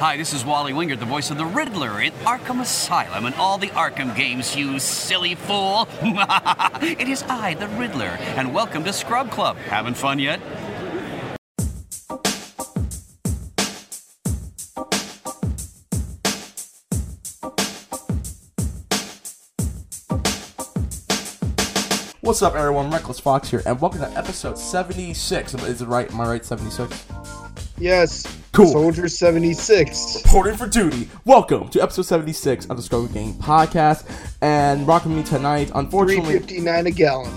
Hi, this is Wally Wingert, the voice of the Riddler in Arkham Asylum and all the Arkham games, you silly fool. It is I, the Riddler, and welcome to Scrub Club. Having fun yet? What's up, everyone? Reckless Fox here, and welcome to episode 76. Is it right? Am I right? 76? Yes. Cool. Soldier 76. Reporting for duty. Welcome to episode 76 of the Struggle Game Podcast. And rocking me tonight, unfortunately... $3.59 a gallon.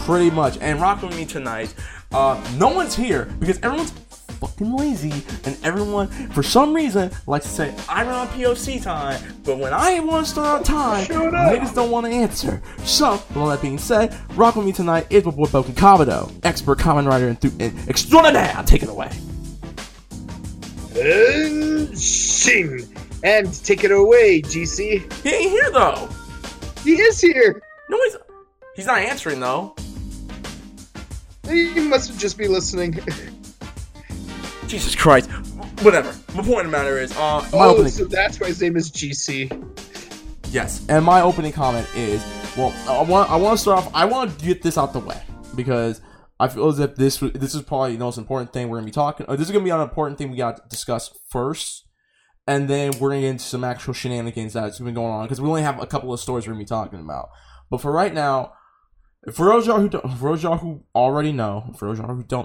Pretty much. And rocking me tonight, no one's here because everyone's fucking lazy. And everyone, for some reason, likes to say, I'm on POC time. But when I want to start on time, niggas don't want to answer. So, with all that being said, rocking me tonight is my boy Bouken Kabuto, expert comment writer and extraordinaire. Take it away. And take it away, GC. He ain't here though. He is here. No, he's not answering though. He must just be listening. Jesus Christ. Whatever. My point of the matter is, so that's why his name is GC. Yes. And my opening comment is, well, I want to start off. I want to get this out the way because I feel as if this is probably the most important thing we're going to be talking. This is going to be an important thing we got to discuss first, and then we're going to get into some actual shenanigans that's been going on, because we only have a couple of stories we're going to be talking about. But for right now, for those y'all who don't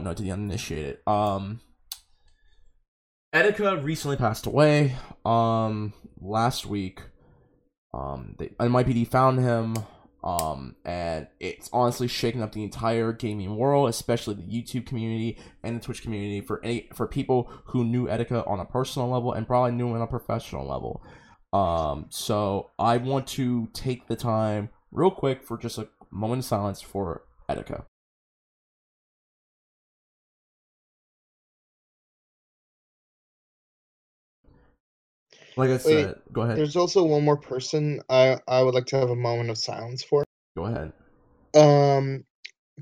know, to the uninitiated, Etika recently passed away last week. NYPD found him. And it's honestly shaken up the entire gaming world, especially the YouTube community and the Twitch community, for people who knew Etika on a personal level and probably knew him on a professional level. So I want to take the time real quick for just a moment of silence for Etika. Like I said, go ahead. There's also one more person I would like to have a moment of silence for. Go ahead.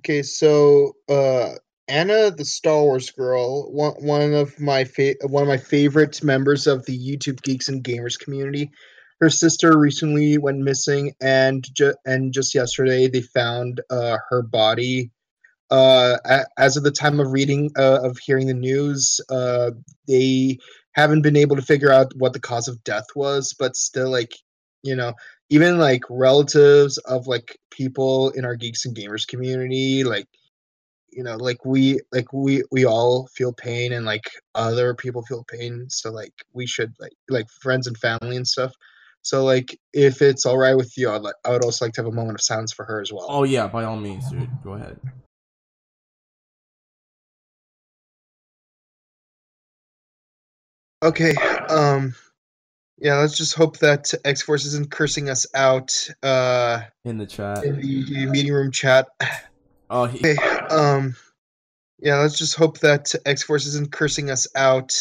Okay, so Anna, the Star Wars girl, one of my favorite members of the YouTube Geeks and Gamers community. Her sister recently went missing, and just yesterday they found her body. As of the time of hearing the news, they haven't been able to figure out what the cause of death was, but still, like, you know, even like relatives of like people in our Geeks and Gamers community, like, you know, we all feel pain, and like other people feel pain. So like we should like friends and family and stuff. So like, if it's all right with you, I would also like to have a moment of silence for her as well. Oh yeah, by all means, dude, go ahead. Okay, yeah, let's just hope that X Force isn't cursing us out in the chat. In the meeting room chat. Oh, okay, yeah, let's just hope that X Force isn't cursing us out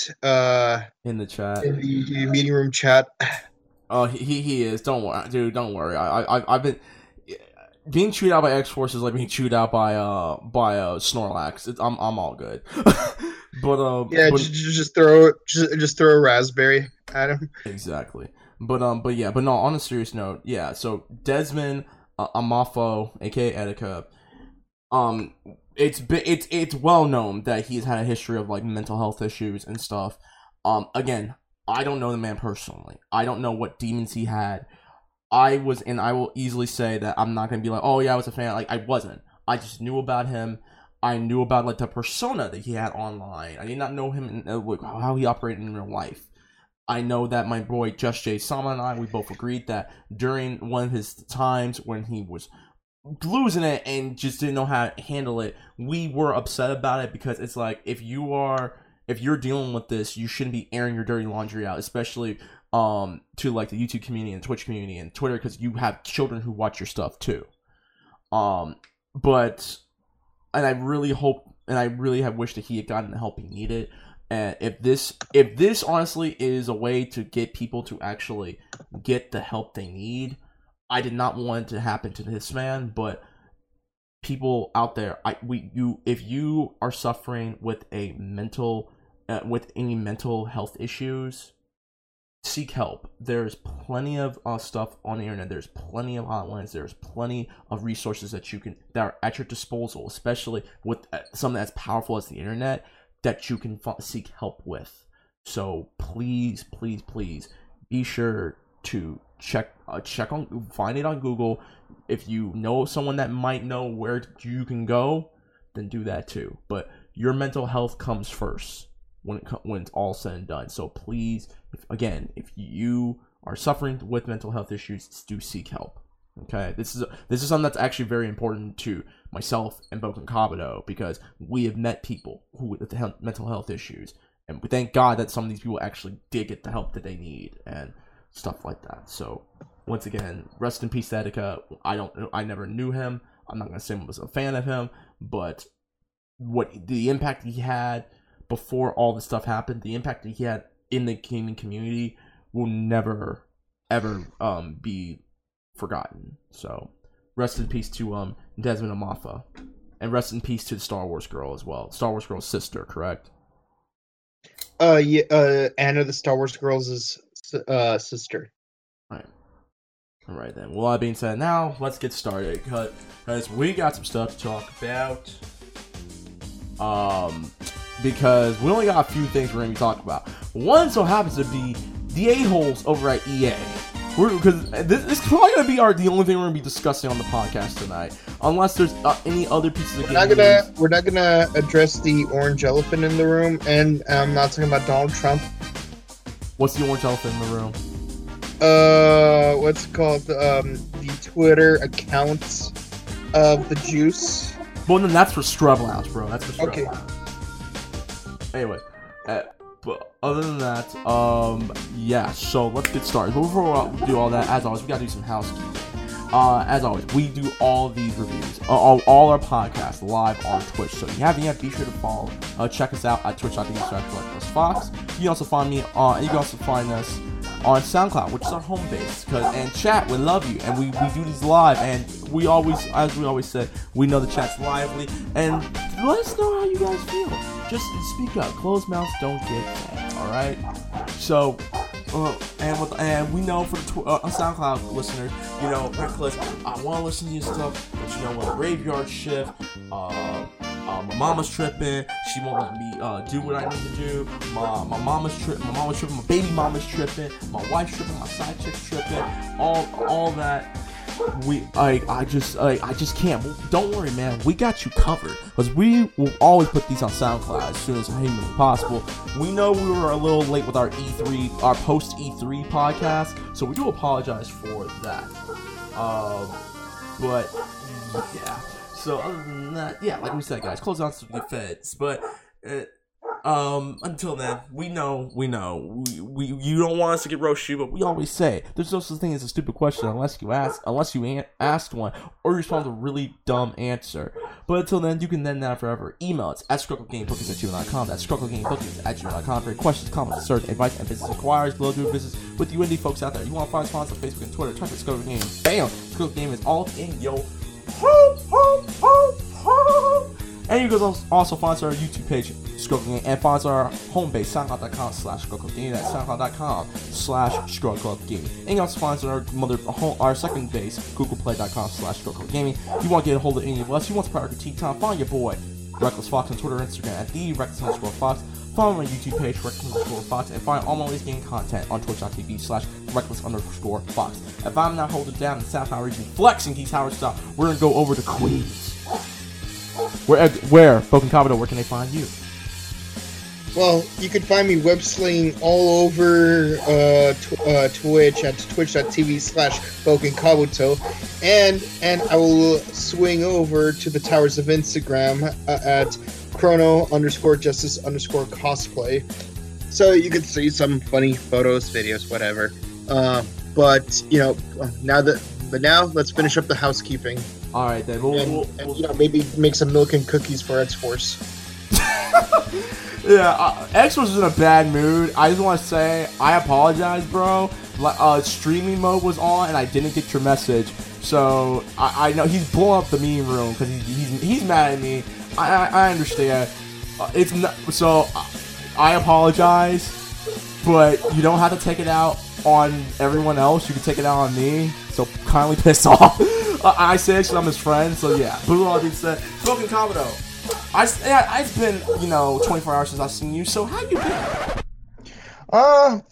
in the chat. In the meeting room chat. Oh, he is. Don't worry, dude. Don't worry. I've been being chewed out by X Force is like being chewed out by Snorlax. I'm all good. But yeah, just throw a raspberry at him. Exactly. But yeah, but no. On a serious note, yeah. So Desmond Amafo, aka Etika, it's well known that he's had a history of like mental health issues and stuff. Again, I don't know the man personally. I don't know what demons he had. I will easily say that I'm not gonna be like, oh yeah, I was a fan. Like I wasn't. I just knew about him. I knew about like the persona that he had online. I did not know him and how he operated in real life. I know that my boy Just J Sama and we both agreed that during one of his times when he was losing it and just didn't know how to handle it, we were upset about it because it's like if you're dealing with this, you shouldn't be airing your dirty laundry out, especially to like the YouTube community and Twitch community and Twitter, because you have children who watch your stuff too. And I really hope, and I really have wished that he had gotten the help he needed. And if this honestly is a way to get people to actually get the help they need, I did not want it to happen to this man. But people out there, if you are suffering with any mental health issues, seek help. There's plenty of stuff on the internet. There's plenty of hotlines. There's plenty of resources that you can, that are at your disposal, especially with something as powerful as the internet, that you can seek help with. So please, please, please be sure to check on, find it on Google. If you know someone that might know where you can go, then do that too. But your mental health comes first when it's all said and done. So please, if you are suffering with mental health issues, do seek help. Okay, this is something that's actually very important to myself and Bouken Kabuto, because we have met people who with mental health issues, and we thank God that some of these people actually did get the help that they need and stuff like that. So once again, rest in peace, Etika. I never knew him. I'm not gonna say I was a fan of him, but what the impact he had before all this stuff happened, the impact that he had in the gaming community will never ever be forgotten. So rest in peace to Desmond Amafo, and rest in peace to the Star Wars girl as well. Star Wars girl's sister, correct? Yeah, Anna, the Star Wars girl's sister. All right then. Well, that being said, now let's get started, because we got some stuff to talk about. Because we only got a few things we're gonna be talking about. One so happens to be the a-holes over at EA. Because this is probably going to be the only thing we're going to be discussing on the podcast tonight. Unless there's any other pieces of games. We're not going to address the orange elephant in the room. And I'm not talking about Donald Trump. What's the orange elephant in the room? What's it called? The Twitter accounts of the juice. Well, then that's for Scrub Lounge, bro. That's for Scrub Lounge. Anyway. But other than that, yeah, so let's get started. But before we do all that, as always, we gotta do some housekeeping. As always, we do all these reviews, all our podcasts live on Twitch. So if you haven't yet, be sure to follow. Check us out at twitch.tv/RecklessFox. You can also find me on, you can also find us on SoundCloud, which is our home base. And chat, we love you, and we do these live, and we always, as we always said, we know the chat's lively, and let us know how you guys feel. Just speak up. Closed mouths don't get fed. All right. So, and we know for the SoundCloud listeners, you know, Reckless, I want to listen to your stuff, but you know what? Graveyard shift. My mama's tripping. She won't let me do what I need to do. My mama's tripping. My mama's tripping. My baby mama's tripping. My wife's tripping. My side chick's tripping. All that. I just can't. Don't worry, man. We got you covered, because we will always put these on SoundCloud as soon as humanly possible. We know we were a little late with our E3, our post E3 podcast, so we do apologize for that. But yeah. So other than that, yeah, like we said, guys, close out to the feds. But until then, we know, you don't want us to get roasted, but we always say there's no such thing as a stupid question unless you asked one or you respond to a really dumb answer. But until then, you can then that forever. Email us at strugglegamebookings@gmail.com. That's strugglegamebookings@gmail.com for questions, comments, search, advice, and business inquiries. We'll do business with you indie folks out there. You want to find us on Facebook and Twitter? Type in Scrub Game. Bam! Scrub Game is all in yo. And you can also find our YouTube page, Scrub Club Gaming, and find our home base, soundcloud.com/ScrubClubGaming. That's soundcloud.com/ScrubClubGaming. And you can also find our second base, googleplay.com/ScrubClubGaming. If you want to get a hold of any of us, you want to prioritize critique time, find your boy, Reckless Fox, on Twitter and Instagram at @reckless_fox. Follow my YouTube page, Reckless_Fox, and find all my latest game content on Twitch.tv/Reckless_Fox. If I'm not holding down the South Howard region, flexing Geeks Howard style, we're gonna go over to Queens. Where, Bouken Kabuto, where can they find you? Well, you can find me web-slinging all over Twitch at twitch.tv/Bouken Kabuto, and I will swing over to the towers of Instagram at chrono_justice_cosplay, so you can see some funny photos, videos, whatever. But you know, now let's finish up the housekeeping. All right, then we'll you know, maybe make some milk and cookies for X Force. Yeah, X Force was in a bad mood. I just want to say I apologize, bro. Streaming mode was on, and I didn't get your message. So I know he's blowing up the meme room because he's mad at me. I understand. It's not, so I apologize, but you don't have to take it out on everyone else. You can take it out on me, so kindly piss off. I said, so I'm his friend, so yeah. Boo, all being said. Bouken Kabuto, it's been, 24 hours since I've seen you, so how you been?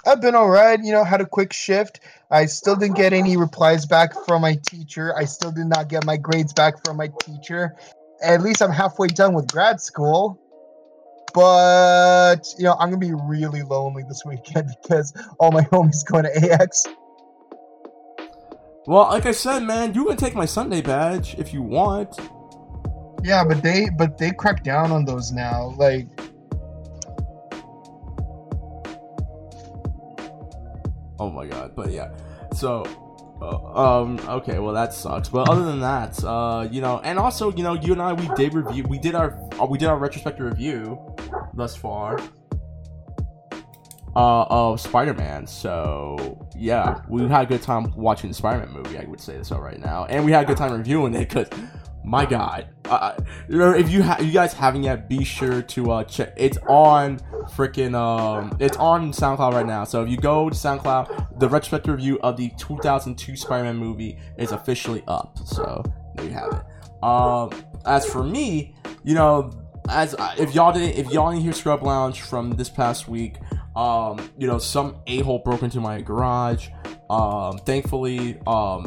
I've been alright, had a quick shift. I still didn't get any replies back from my teacher. I still did not get my grades back from my teacher. At least I'm halfway done with grad school. But, I'm going to be really lonely this weekend because all my homies going to AX. Well, like I said, man, you can take my Sunday badge if you want. Yeah, but they crack down on those now. Like... Oh my god, but yeah. So, okay, well that sucks. But other than that, and also, you and I, we did our retrospective review thus far of Spider-Man. So, yeah, we had a good time watching the Spider-Man movie, I would say this right now. And we had a good time reviewing it, because, my god. If you guys haven't yet, be sure to check. It's on it's on SoundCloud right now. So if you go to SoundCloud, the retrospective review of the 2002 Spider-Man movie is officially up. So there you have it. As for me, if y'all didn't hear Scrub Lounge from this past week, some a-hole broke into my garage. Thankfully, I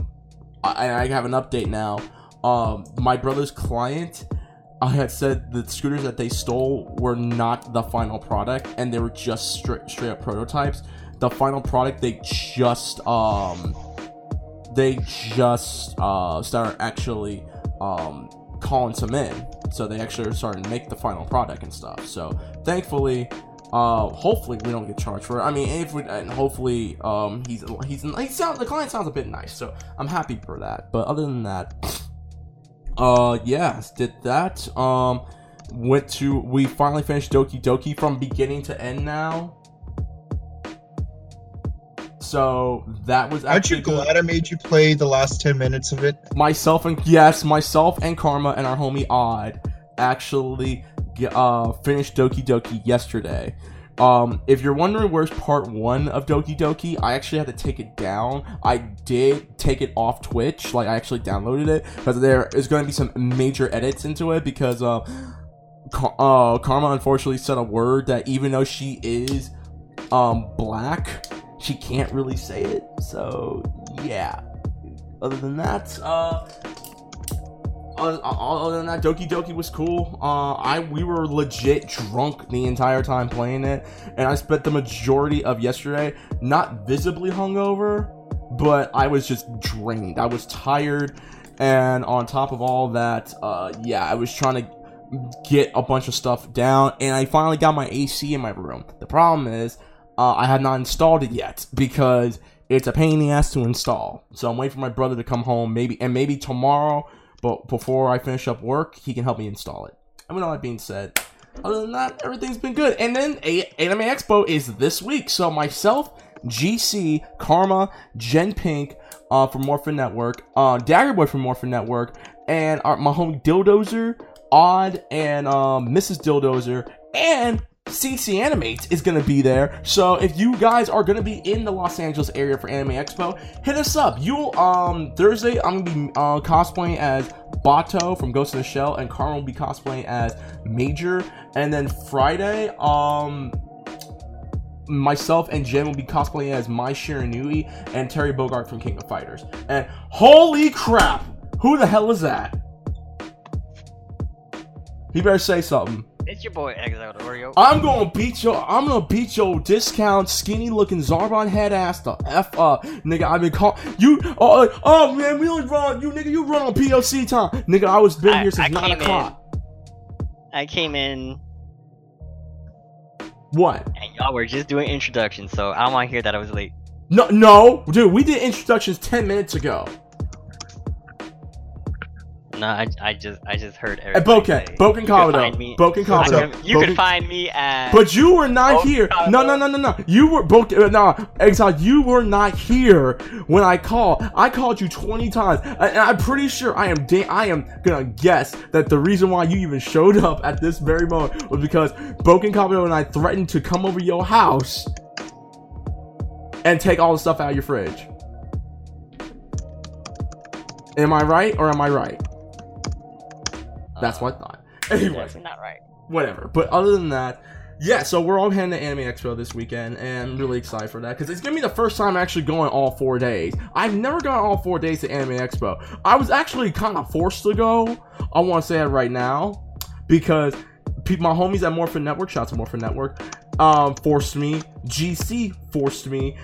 have an update now. My brother's client had said the scooters that they stole were not the final product, and they were just straight up prototypes. The final product they just started actually calling some in, so they actually are starting to make the final product and stuff. So thankfully, hopefully we don't get charged for it. I mean, hopefully the client sounds a bit nice, so I'm happy for that. But other than that. Did that. We finally finished Doki Doki from beginning to end now. So that was actually. Aren't you glad I made you play the last 10 minutes of it? Myself and Karma and our homie Odd actually finished Doki Doki yesterday. If you're wondering where's part 1 of Doki Doki, I actually had to take it down. I did take it off Twitch, I actually downloaded it, but there is going to be some major edits into it because Karma unfortunately said a word that even though she is black, she can't really say it, so yeah. Other than that, Doki Doki was cool. We were legit drunk the entire time playing it, and I spent the majority of yesterday not visibly hungover, but I was just drained. I was tired, and on top of all that, I was trying to get a bunch of stuff down, and I finally got my AC in my room. The problem is, I had not installed it yet because it's a pain in the ass to install. So I'm waiting for my brother to come home, maybe tomorrow. But before I finish up work, he can help me install it. And with all that being said, other than that, everything's been good. And then Anime Expo is this week. So myself, GC, Karma, Jen Pink from Morphin Network, Dagger Boy from Morphin Network, and my homie Dildozer, Odd, and Mrs. Dildozer, and CC Animate is going to be there. So if you guys are going to be in the Los Angeles area for Anime Expo, hit us up. Thursday, I'm going to be cosplaying as Bato from Ghost in the Shell, and Karma will be cosplaying as Major. And then Friday, myself and Jen will be cosplaying as Mai Shiranui and Terry Bogard from King of Fighters. And holy crap, who the hell is that? He better say something. It's your boy Exiled Oreo. I'm gonna beat your discount skinny looking Zarbon head ass the f up, nigga. I've been calling you. Oh man, we only run you, nigga. You run on POC time, nigga. I was been here since 9 o'clock. I came in. What? And y'all were just doing introductions, so I don't want to hear that I was late. No, dude. We did introductions 10 minutes ago. No, I just heard everything. Bouken Kabuto. Bouken Kabuto. You can find me at... But you were not here. No. You were... Exile, you were not here when I called. I called you 20 times. And I'm pretty sure I am gonna guess that the reason why you even showed up at this very moment was because Bouken Kabuto and I threatened to come over your house and take all the stuff out of your fridge. Am I right or am I right? That's what I thought. Anyway, you're not right. Whatever. But other than that, yeah, so we're all heading to Anime Expo this weekend, and I'm really excited for that, because it's going to be the first time actually going all 4 days. I've never gone all 4 days to Anime Expo. I was actually kind of forced to go, I want to say that right now, because my homies at Morphin Network, shout out to Morphin Network, forced me, GC forced me,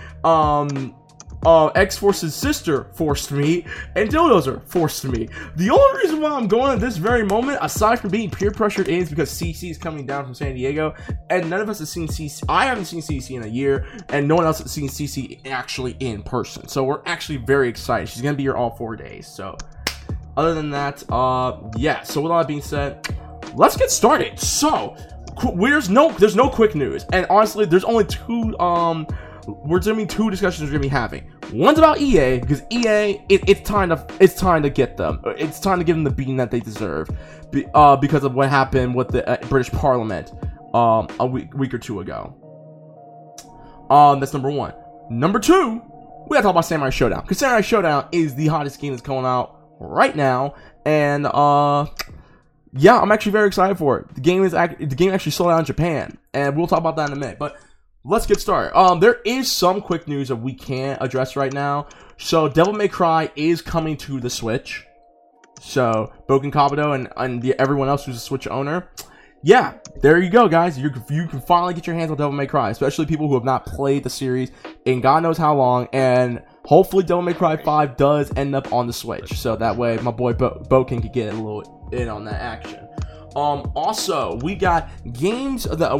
X Force's sister forced me, and Dildozer forced me. The only reason why I'm going at this very moment, aside from being peer pressured, is because CC is coming down from San Diego, and none of us have seen CC. I haven't seen CC in a year, and no one else has seen CC actually in person. So we're actually very excited. She's gonna be here all 4 days. So, other than that, yeah. So with all that being said, let's get started. So, there's no quick news, and honestly, there's only two. We're gonna be two discussions we're gonna be having. One's about EA, because EA, it's time to get them. It's time to give them the beating that they deserve, because of what happened with the British Parliament a week or two ago. That's number one. Number two, we gotta talk about Samurai Showdown, because Samurai Showdown is the hottest game that's coming out right now, and yeah, I'm actually very excited for it. The game actually sold out in Japan, and we'll talk about that in a minute, but. Let's get started. There is some quick news that we can't address right now. So, Devil May Cry is coming to the Switch. So, Bouken Kabuto and everyone else who's a Switch owner. Yeah, there you go, guys. You can finally get your hands on Devil May Cry. Especially people who have not played the series in God knows how long. And hopefully Devil May Cry 5 does end up on the Switch. So, that way my boy Bouken can get a little in on that action. Also, we got games that are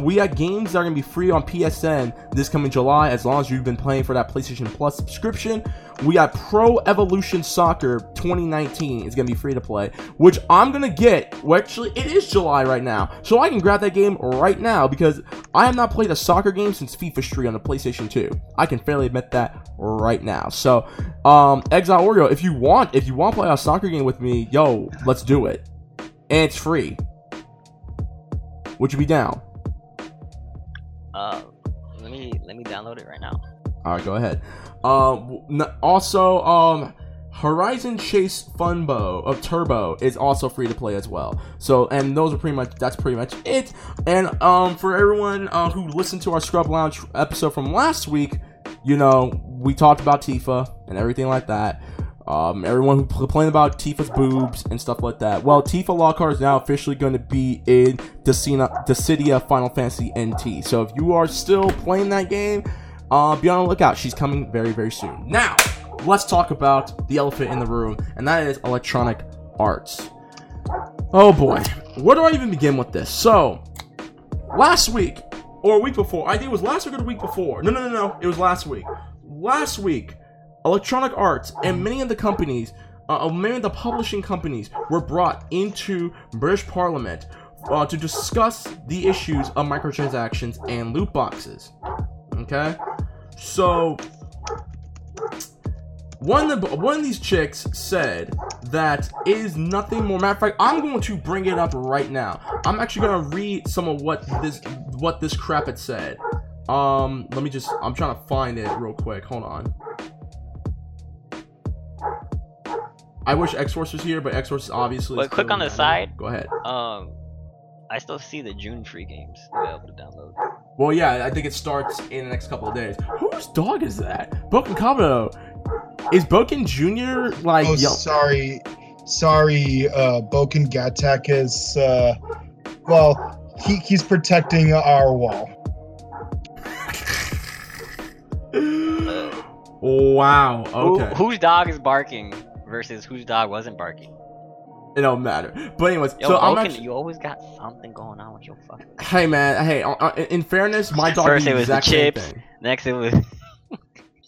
gonna be free on PSN this coming July, as long as you've been playing for that PlayStation Plus subscription. We got Pro Evolution Soccer 2019 is gonna be free to play, which I'm gonna get. Well, actually, it is July right now, so I can grab that game right now, because I have not played a soccer game since FIFA Street on the PlayStation 2. I can fairly admit that right now. So, Exiled Oreo, if you want to play a soccer game with me, yo, let's do it, and it's free. Would you be down? Let me download it right now. All right, go ahead. Also, Horizon Chase Funbo of Turbo is also free to play as well. So, and those are pretty much it. And for everyone who listened to our Scrub Lounge episode from last week, you know we talked about Tifa and everything like that. Everyone who complained about Tifa's boobs and stuff like that. Well, Tifa Lockhart is now officially going to be in Dissidia Final Fantasy NT. So if you are still playing that game, be on the lookout. She's coming very, very soon. Now, let's talk about the elephant in the room, and that is Electronic Arts. Oh boy, where do I even begin with this? So, last week, or a week before, I think it was last week or the week before. No, it was last week. Last week, Electronic Arts and many of the companies, many of the publishing companies, were brought into British Parliament to discuss the issues of microtransactions and loot boxes. Okay, so one of these chicks said that it is nothing more. Matter of fact, I'm going to bring it up right now. I'm actually going to read some of what this crap had said. I'm trying to find it real quick. Hold on. I wish X Force was here, but X Force is obviously. But click on the side. Go ahead. I still see the June free games available to download. Well, yeah, I think it starts in the next couple of days. Whose dog is that? Bouken Kabuto. Is Bouken Junior like? Oh, sorry. Bouken Gatak is. Well, he's protecting our wall. Wow. Okay. Whose dog is barking? Versus whose dog wasn't barking. It don't matter. But anyways, yo, so Bouken, I'm actually, you always got something going on with your fucking. Hey man, in fairness, my dog. First it was the chips. Next it was.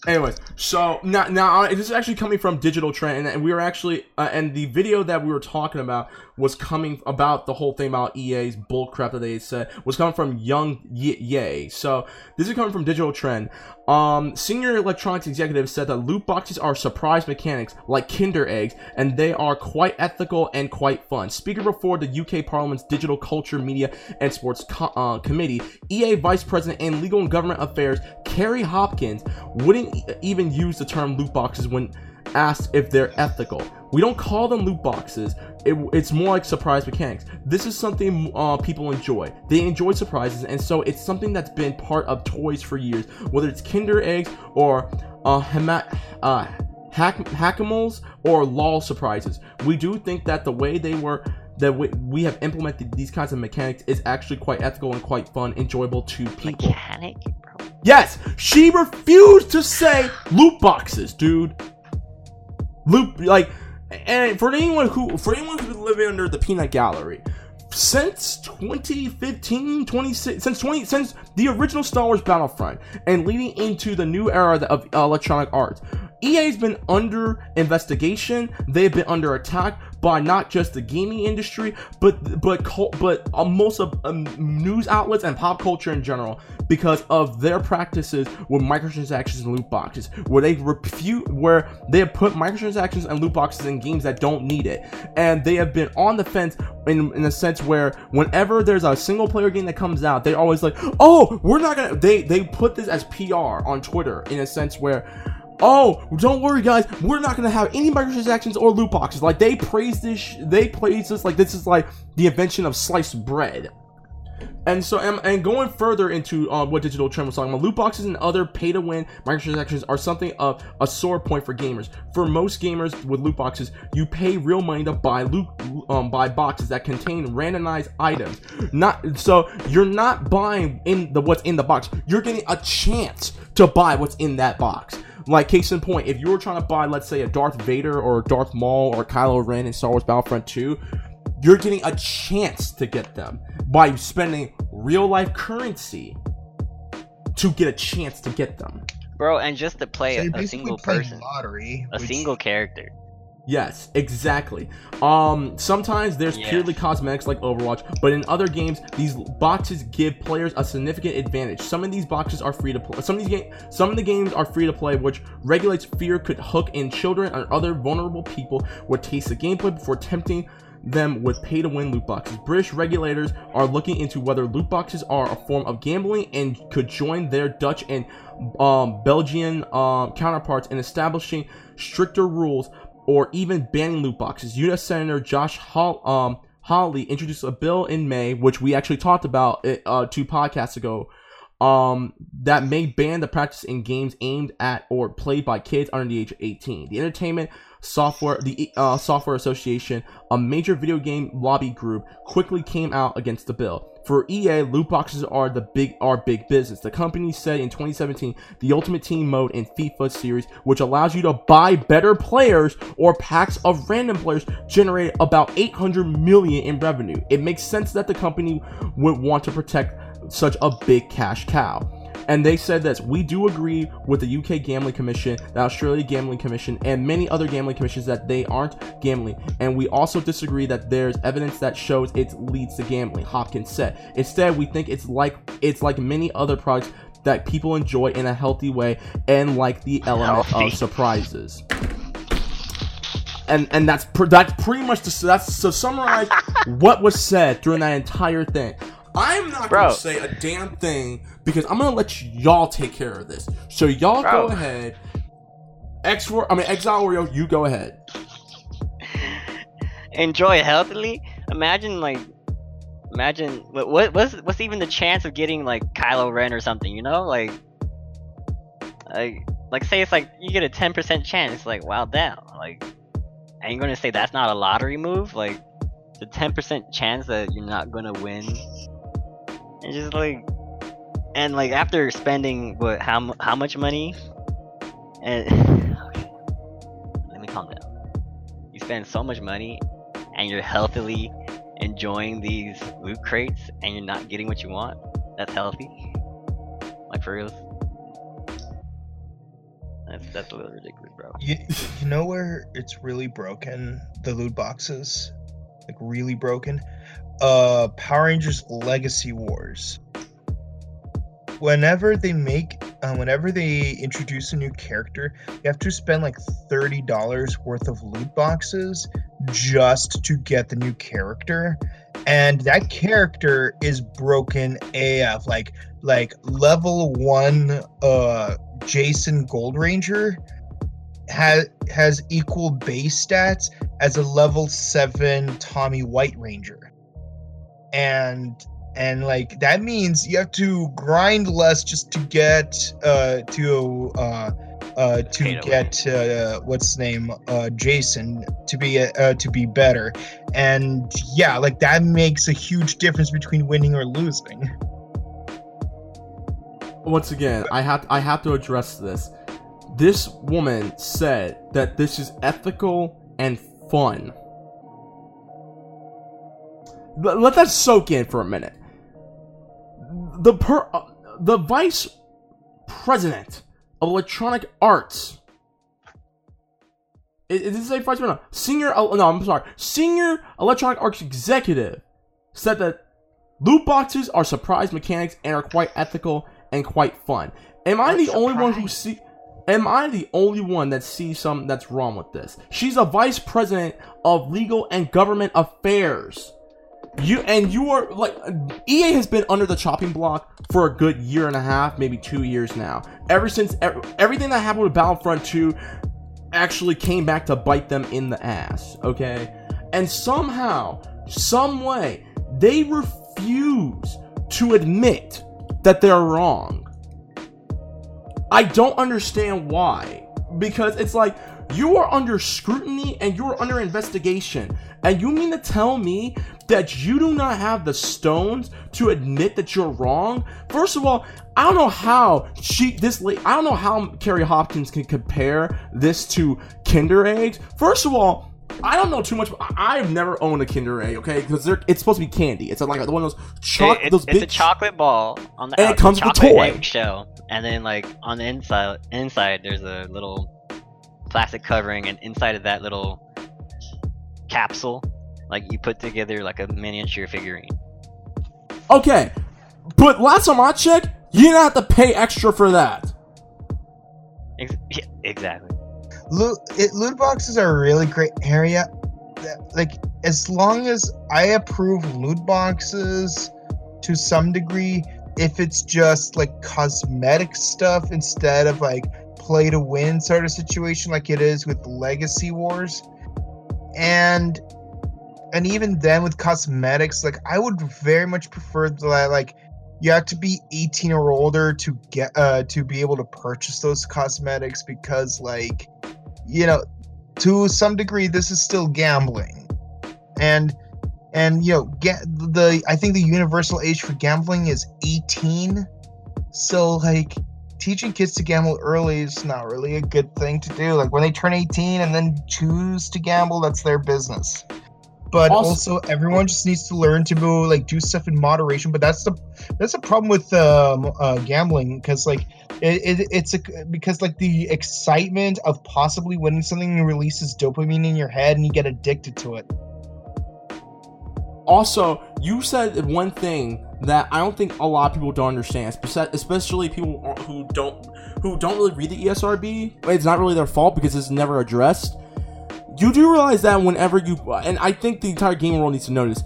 Anyways, so now this is actually coming from Digital Trend, and we were actually and the video that we were talking about was coming about the whole thing about EA's bullcrap that they said was coming from Young Ye. So this is coming from Digital Trend. Senior electronics executives said that loot boxes are surprise mechanics like Kinder Eggs, and they are quite ethical and quite fun. Speaking before the UK Parliament's Digital Culture, Media and Sports Committee, EA Vice President and Legal and Government Affairs Kerry Hopkins wouldn't even use the term loot boxes when asked if they're ethical. We don't call them loot boxes. It's more like surprise mechanics. This is something people enjoy. They enjoy surprises, and so it's something that's been part of toys for years, whether it's Kinder Eggs or Hackimals or LOL surprises. We do think that the way they were that we have implemented these kinds of mechanics is actually quite ethical and quite fun, enjoyable to people. Mechanic, bro. Yes, she refused to say loot boxes, dude. Loot, like. And for anyone who's living under the peanut gallery, since 2015, since the original Star Wars Battlefront and leading into the new era of Electronic Arts, EA's been under investigation. They've been under attack by not just the gaming industry, but most of news outlets and pop culture in general, because of their practices with microtransactions and loot boxes, where they have put microtransactions and loot boxes in games that don't need it, and they have been on the fence in a sense where whenever there's a single player game that comes out, they're always like, oh, we're not gonna. They put this as PR on Twitter in a sense where, oh, don't worry, guys. We're not gonna have any microtransactions or loot boxes. Like they praise this, like this is like the invention of sliced bread. And so, and going further into what Digital Trend was talking about, loot boxes and other pay-to-win microtransactions are something of a sore point for gamers. For most gamers with loot boxes, you pay real money to buy buy boxes that contain randomized items. So you're not buying what's in the box. You're getting a chance to buy what's in that box. Like, case in point, if you were trying to buy, let's say, a Darth Vader or Darth Maul or Kylo Ren in Star Wars Battlefront 2, you're getting a chance to get them by spending real-life currency to get a chance to get them. Bro, and just to play a single person. Lottery, a single character. Yes, exactly. Sometimes there's purely cosmetics like Overwatch, but in other games, these boxes give players a significant advantage. Some of these boxes are free to play. Some of the games are free to play, which regulates fear could hook in children and other vulnerable people would taste the gameplay before tempting them with pay-to-win loot boxes. British regulators are looking into whether loot boxes are a form of gambling and could join their Dutch and Belgian counterparts in establishing stricter rules or even banning loot boxes. U.S. Senator Josh Hawley introduced a bill in May, which we actually talked about 2 podcasts ago, that may ban the practice in games aimed at or played by kids under the age of 18. The Entertainment Software Association, a major video game lobby group, quickly came out against the bill. For EA, loot boxes are big business. The company said in 2017, the Ultimate Team mode in FIFA series, which allows you to buy better players or packs of random players, generated about $800 million in revenue. It makes sense that the company would want to protect such a big cash cow. And they said this: we do agree with the UK Gambling Commission, the Australia Gambling Commission, and many other gambling commissions that they aren't gambling. And we also disagree that there's evidence that shows it leads to gambling, Hopkins said. Instead, we think it's like many other products that people enjoy in a healthy way and like the element of surprises. And that's pretty much to summarize what was said during that entire thing. I'm not going to say a damn thing because I'm going to let y'all take care of this. So y'all go ahead. Exiled Oreo, you go ahead. Enjoy healthily. Imagine what's even the chance of getting like Kylo Ren or something, you know? Like say it's like you get a 10% chance. It's like, wow, damn. Like, ain't going to say that's not a lottery move. Like, the 10% chance that you're not going to win. And just like, and like after spending how much money, and okay, let me calm down. You spend so much money, and you're healthily enjoying these loot crates, and you're not getting what you want. That's healthy, like for real. That's a little ridiculous, bro. You know where it's really broken? The loot boxes, like really broken. Power Rangers Legacy Wars. Whenever they introduce a new character, you have to spend like $30 worth of loot boxes just to get the new character, and that character is broken AF. Like level 1 Jason Gold Ranger has equal base stats as a level 7 Tommy White Ranger, and like that means you have to grind less just to get Jason to be better. And yeah, like that makes a huge difference between winning or losing. Once again, I have to address this. This woman said that this is ethical and fun. Let that soak in for a minute. The vice president of Electronic Arts. Is this a vice president? Senior Electronic Arts executive said that loot boxes are surprise mechanics and are quite ethical and quite fun. Am I the only one that sees something that's wrong with this? She's a vice president of legal and government affairs. You are like, EA has been under the chopping block for a good year and a half, maybe 2 years now. Ever since everything that happened with Battlefront 2 actually came back to bite them in the ass, okay? And somehow, some way, they refuse to admit that they're wrong. I don't understand why, because it's like, you are under scrutiny and you're under investigation, and you mean to tell me that you do not have the stones to admit that you're wrong? First of all, I don't know how I don't know how Kerry Hopkins can compare this to Kinder Eggs. First of all, I don't know too much. I've never owned a Kinder Egg, okay? Because it's supposed to be candy. It's like one of those It's a chocolate ball on the outside, and it comes with a toy eggshell, and then like on the inside there's a little plastic covering, and inside of that little capsule, like, you put together like a miniature figurine. Okay, but last time I checked, you didn't have to pay extra for that. Exactly. Loot boxes are a really great area. Like, as long as I approve loot boxes to some degree, if it's just like cosmetic stuff instead of like play to win sort of situation like it is with Legacy Wars, and even then with cosmetics, like I would very much prefer that like you have to be 18 or older to get to be able to purchase those cosmetics, because like, you know, to some degree this is still gambling, and you know, I think the universal age for gambling is 18, so like teaching kids to gamble early is not really a good thing to do. Like, when they turn 18 and then choose to gamble, that's their business. But also everyone just needs to learn to do stuff in moderation. But that's the problem with gambling, because like because like the excitement of possibly winning something releases dopamine in your head, and you get addicted to it. Also, you said one thing that I don't think a lot of people don't understand, especially people who don't really read the ESRB. It's not really their fault because it's never addressed. You do realize that whenever you, and I think the entire game world needs to notice,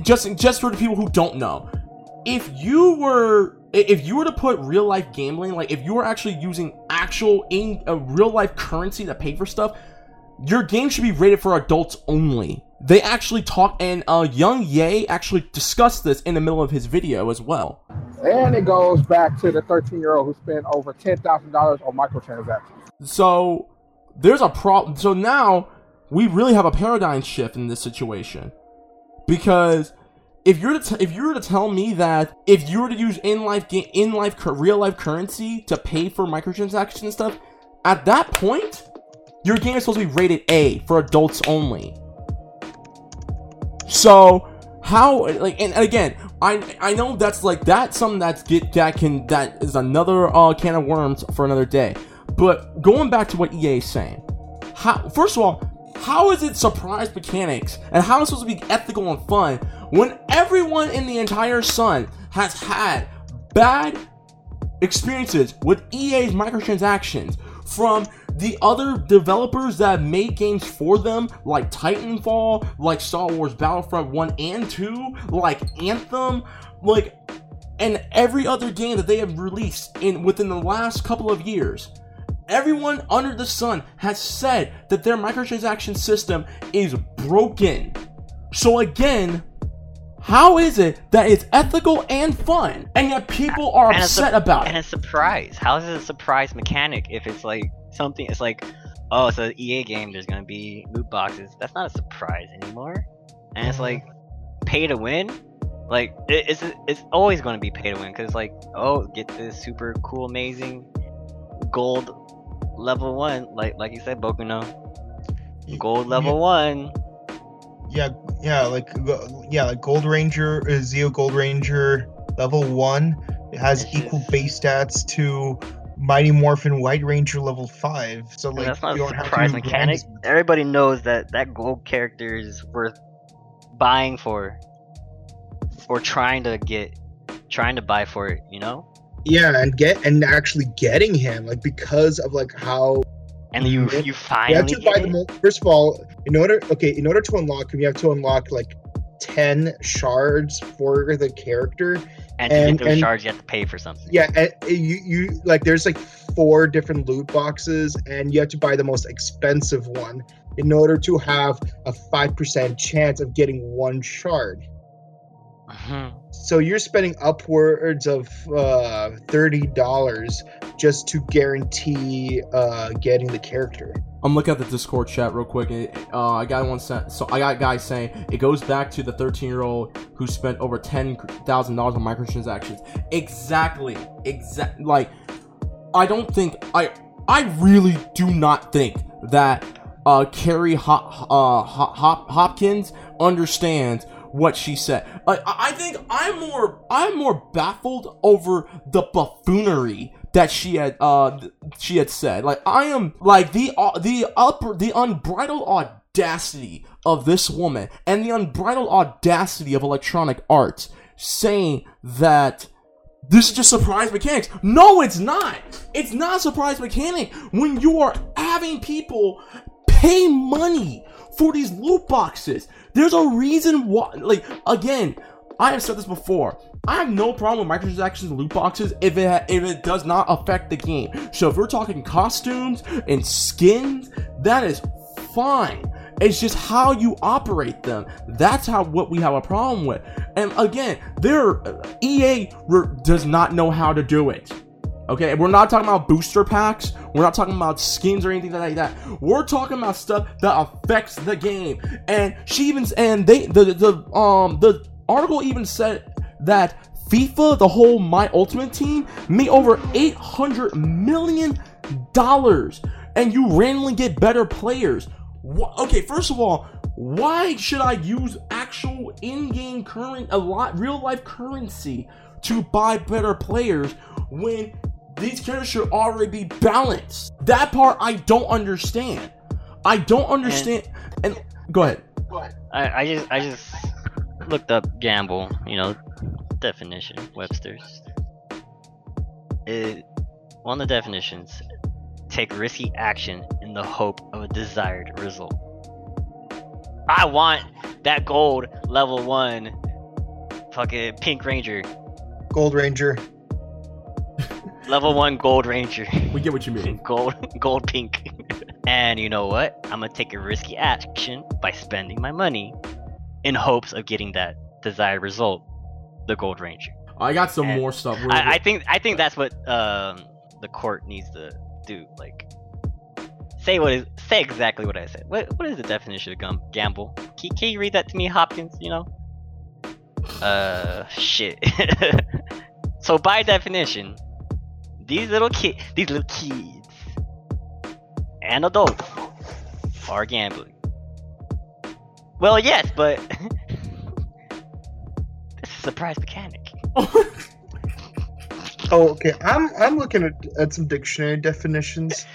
just for the people who don't know, if you were to put real life gambling, like if you were actually using real life currency to pay for stuff, your game should be rated for adults only. They actually talk, and Young Ye actually discussed this in the middle of his video as well. And it goes back to the 13-year-old who spent over $10,000 on microtransactions. So there's a problem. So now we really have a paradigm shift in this situation, because if you were to tell me that if you were to use real life currency to pay for microtransactions and stuff, at that point your game is supposed to be rated A for adults only. So how, like, and again, I know that's like, that's something that is another can of worms for another day. But going back to what EA is saying, first of all, how is it surprise mechanics and how is it supposed to be ethical and fun when everyone in the entire sun has had bad experiences with EA's microtransactions from the other developers that made games for them, like Titanfall, like Star Wars Battlefront 1 and 2, like Anthem, like, and every other game that they have released in within the last couple of years. Everyone under the sun has said that their microtransaction system is broken. So again, how is it that it's ethical and fun, and yet people are upset about it? And a surprise. How is it a surprise mechanic if it's like something, it's like, oh, it's an EA game, there's going to be loot boxes. That's not a surprise anymore. And it's like, pay to win? Like, it's always going to be pay to win, because it's like, oh, get this super cool, amazing gold level one, like you said, Bokuno. Gold level one. Like Gold Ranger, Zeo Gold Ranger level one. It has equal base stats to Mighty Morphin White Ranger level 5. So like, that's not a surprise mechanic. Everybody knows that gold character is worth buying for, or trying to buy for it, you know? Yeah, and actually getting him, like, because of like how. And you finally. You have to buy them. First of all, in order to unlock him, you have to unlock like 10 shards for the character. And to get those shards, you have to pay for something. Yeah, and you like, there's like 4 different loot boxes, and you have to buy the most expensive one in order to have a 5% chance of getting one shard. Uh-huh. So you're spending upwards of $30 just to guarantee getting the character. I'm looking at the Discord chat real quick. I got one sent. So I got guys saying it goes back to the 13-year-old who spent over $10,000 on microtransactions. Exactly. Like, I don't think I really do not think that Carrie Hopkins understands what she said. I think I'm more baffled over the buffoonery that she had said. Like, I am like the unbridled audacity of this woman and the unbridled audacity of Electronic Arts saying that this is just surprise mechanics. No, it's not. It's not a surprise mechanic when you are having people pay money for these loot boxes. There's a reason why, like, again, I have said this before. I have no problem with microtransactions and loot boxes if it does not affect the game. So if we're talking costumes and skins, that is fine. It's just how you operate them. That's what we have a problem with. And again, EA does not know how to do it. Okay, we're not talking about booster packs. We're not talking about skins or anything like that. We're talking about stuff that affects the game. And the article even said that FIFA, the whole My Ultimate Team, made over $800 million, and you randomly get better players. Okay, first of all, why should I use actual in-game real-life currency to buy better players when these characters should already be balanced? That part I don't understand. And go ahead. I just looked up gamble, definition, Webster's. One of the definitions: take risky action in the hope of a desired result. I want that gold level 1 fucking Gold Ranger. Level 1 Gold Ranger. We get what you mean. Gold pink. And you know what? I'm going to take a risky action by spending my money in hopes of getting that desired result, the Gold Ranger. I got some more stuff. I think that's what the court needs to do. Like, say exactly what I said. What is the definition of gamble? Can you read that to me, Hopkins? Shit. So by definition, these little kids and adults are gambling. Well, yes, but this is a surprise mechanic. Oh, okay. I'm looking at some dictionary definitions.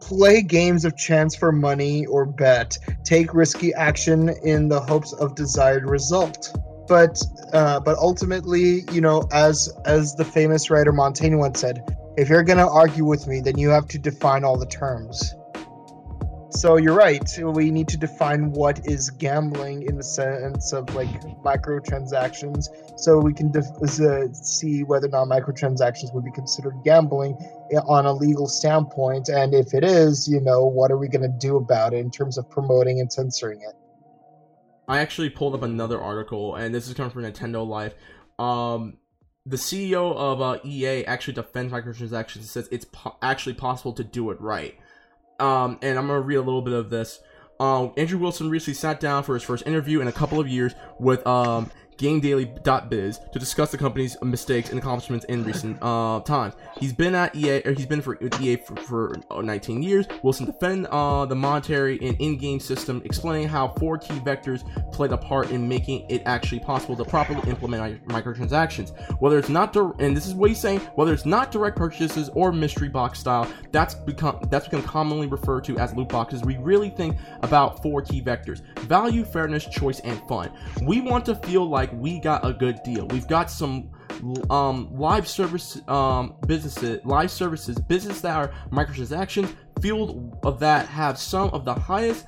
Play games of chance for money or bet. Take risky action in the hopes of desired result. But ultimately, you know, as the famous writer Montaigne once said, if you're going to argue with me, then you have to define all the terms. So you're right. We need to define what is gambling in the sense of like microtransactions, so we can see whether or not microtransactions would be considered gambling on a legal standpoint. And if it is, you know, what are we going to do about it in terms of promoting and censoring it? I actually pulled up another article, and this is coming from Nintendo Life. The CEO of EA actually defends microtransactions and says it's actually possible to do it right. And I'm going to read a little bit of this. Andrew Wilson recently sat down for his first interview in a couple of years with GameDaily.biz to discuss the company's mistakes and accomplishments in recent times. He's been at EA, or he's been with EA for 19 years. Wilson defended the monetary and in-game system, explaining how four key vectors played a part in making it actually possible to properly implement microtransactions. Whether it's not, and this is what he's saying, whether it's not direct purchases or mystery box style, that's become commonly referred to as loot boxes. We really think about four key vectors: value, fairness, choice, and fun. We want to feel like we got a good deal. We've got some live services business that are microtransactions field of that have some of the highest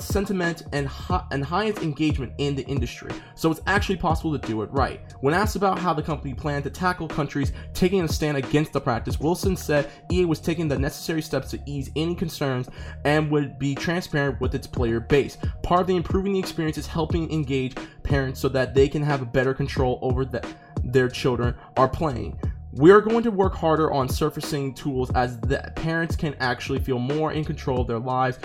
sentiment and highest engagement in the industry. So it's actually possible to do it right. When asked about how the company planned to tackle countries taking a stand against the practice, Wilson said EA was taking the necessary steps to ease any concerns and would be transparent with its player base. Part of the improving the experience is helping engage parents so that they can have a better control over their children are playing. We are going to work harder on surfacing tools as the parents can actually feel more in control of the lives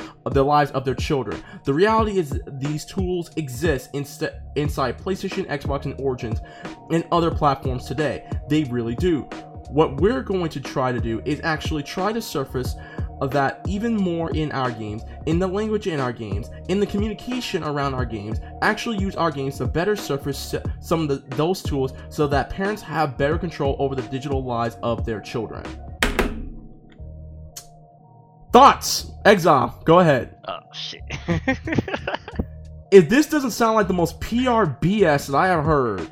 of their children. The reality is these tools exist inside PlayStation, Xbox, and Origins and other platforms today. They really do. What we're going to try to do is actually try to surface that even more in our games, in the language in our games, in the communication around our games, actually use our games to better surface some of those tools so that parents have better control over the digital lives of their children. Thoughts? Exile, go ahead. Oh, shit. If this doesn't sound like the most PR BS that I have heard,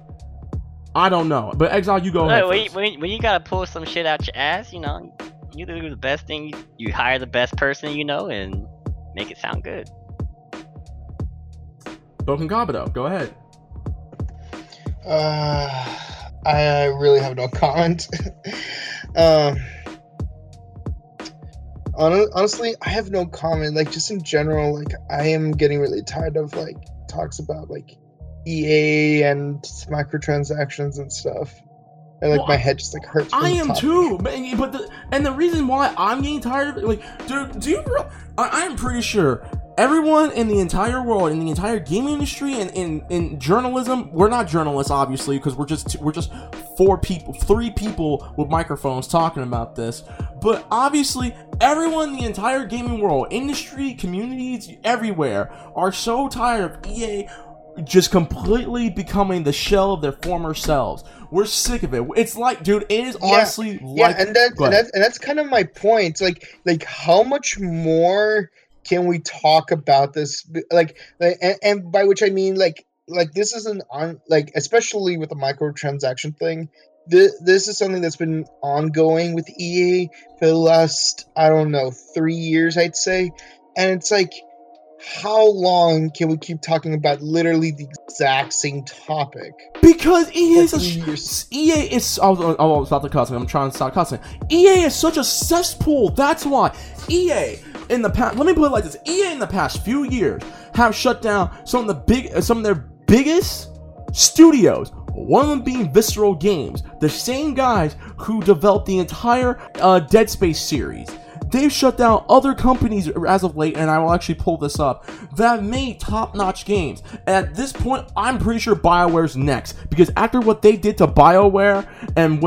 I don't know. But Exile, you go ahead. When you gotta pull some shit out your ass, you know, you do the best thing, you hire the best person, you know, and make it sound good. Bouken Kabuto, go ahead. I really have no comment. Honestly, I have no comment. Like, just in general, like, I am getting really tired of, like, talks about, like, EA and microtransactions and stuff. And, like, well, my head just, like, hurts. I am too, but the reason why I'm getting tired of it, like, dude, I'm pretty sure everyone in the entire world, in the entire gaming industry, and in journalism, we're not journalists, obviously, because we're just three people with microphones talking about this. But obviously, everyone in the entire gaming world, industry, communities, everywhere, are so tired of EA just completely becoming the shell of their former selves. We're sick of it. It's like, dude, it is honestly and that's kind of my point. Like how much more can we talk about this? And by which I mean, like this is especially with the microtransaction thing. This is something that's been ongoing with EA for the last, I don't know, 3 years, I'd say. And it's like, how long can we keep talking about literally the exact same topic? Because EA is such a cesspool. That's why EA in the past, let me put it like this: EA in the past few years have shut down some of their biggest studios. One of them being Visceral Games, the same guys who developed the entire Dead Space series. They've shut down other companies as of late, and I will actually pull this up, that made top-notch games. At this point, I'm pretty sure BioWare's next, because after what they did to BioWare and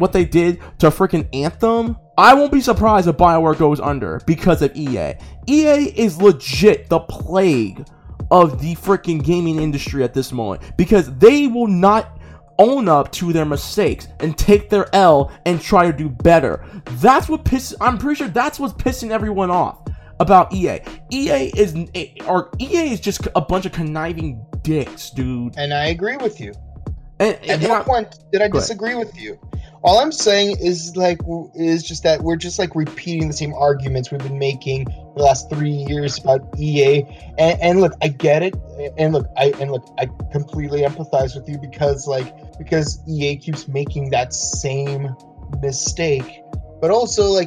what they did to freaking Anthem, I won't be surprised if BioWare goes under because of EA. EA is legit the plague of the freaking gaming industry at this moment, because they will not own up to their mistakes and take their L and try to do better. That's what pisses, I'm pretty sure that's what's pissing everyone off about EA. EA is just a bunch of conniving dicks, dude. And I agree with you. At no point did I disagree with you. All I'm saying is just that we're just like repeating the same arguments we've been making for the last 3 years about EA. And look, I get it. And look, I completely empathize with you because EA keeps making that same mistake. But also, I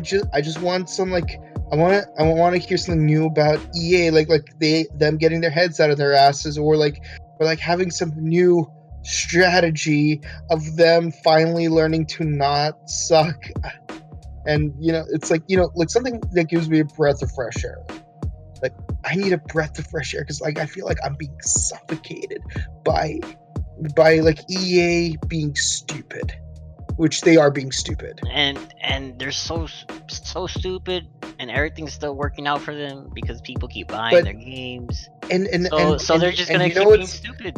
just want some I want to hear something new about EA, them getting their heads out of their asses, or having some new strategy of them finally learning to not suck. And something that gives me a breath of fresh air. I need a breath of fresh air because I feel like I'm being suffocated by EA being stupid, which they are being stupid. And they're so stupid, and everything's still working out for them because people keep buying their games. And so they're just going to keep being stupid.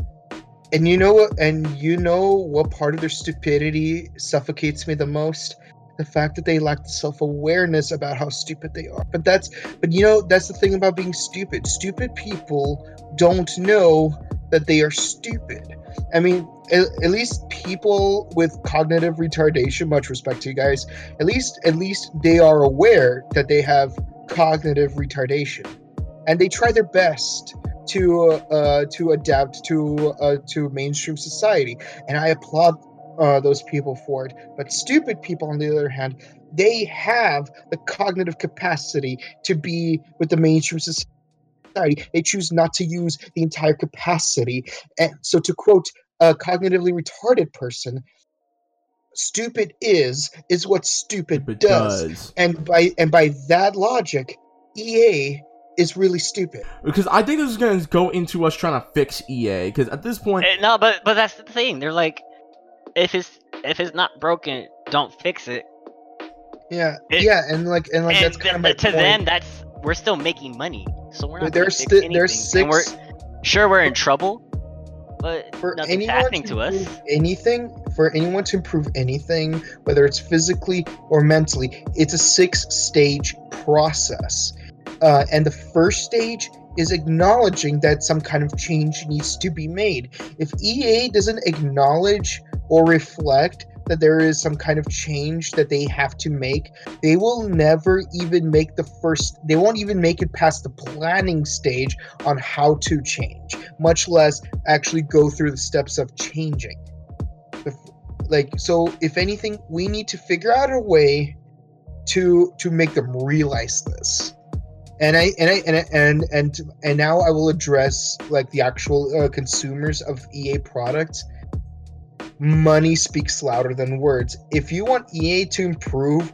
And you know what part of their stupidity suffocates me the most? The fact that they lack the self-awareness about how stupid they are. But that's the thing about being stupid. Stupid people don't know that they are stupid. I mean, at least people with cognitive retardation, much respect to you guys, at least they are aware that they have cognitive retardation, and they try their best to adapt to mainstream society, and I applaud those people for it. But stupid people, on the other hand, they have the cognitive capacity to be with the mainstream society. They choose not to use the entire capacity. And so, to quote a cognitively retarded person, stupid is what stupid does. And by that logic, EA is really stupid. Because I think this is going to go into us trying to fix EA, because at this point... No, but that's the thing. They're like, if it's not broken, don't fix it. Yeah, and that's kind of my point. To them, that's... We're still making money, so we're not going to fix anything. We're in trouble, but nothing's happening to us. For anyone to improve anything, whether it's physically or mentally, it's a 6-stage process. And the first stage is acknowledging that some kind of change needs to be made. If EA doesn't acknowledge or reflect that there is some kind of change that they have to make, they will never even make they won't even make it past the planning stage on how to change, much less actually go through the steps of changing. So if anything, we need to figure out a way to make them realize this. And now I will address the actual consumers of EA products. Money speaks louder than words. If you want EA to improve,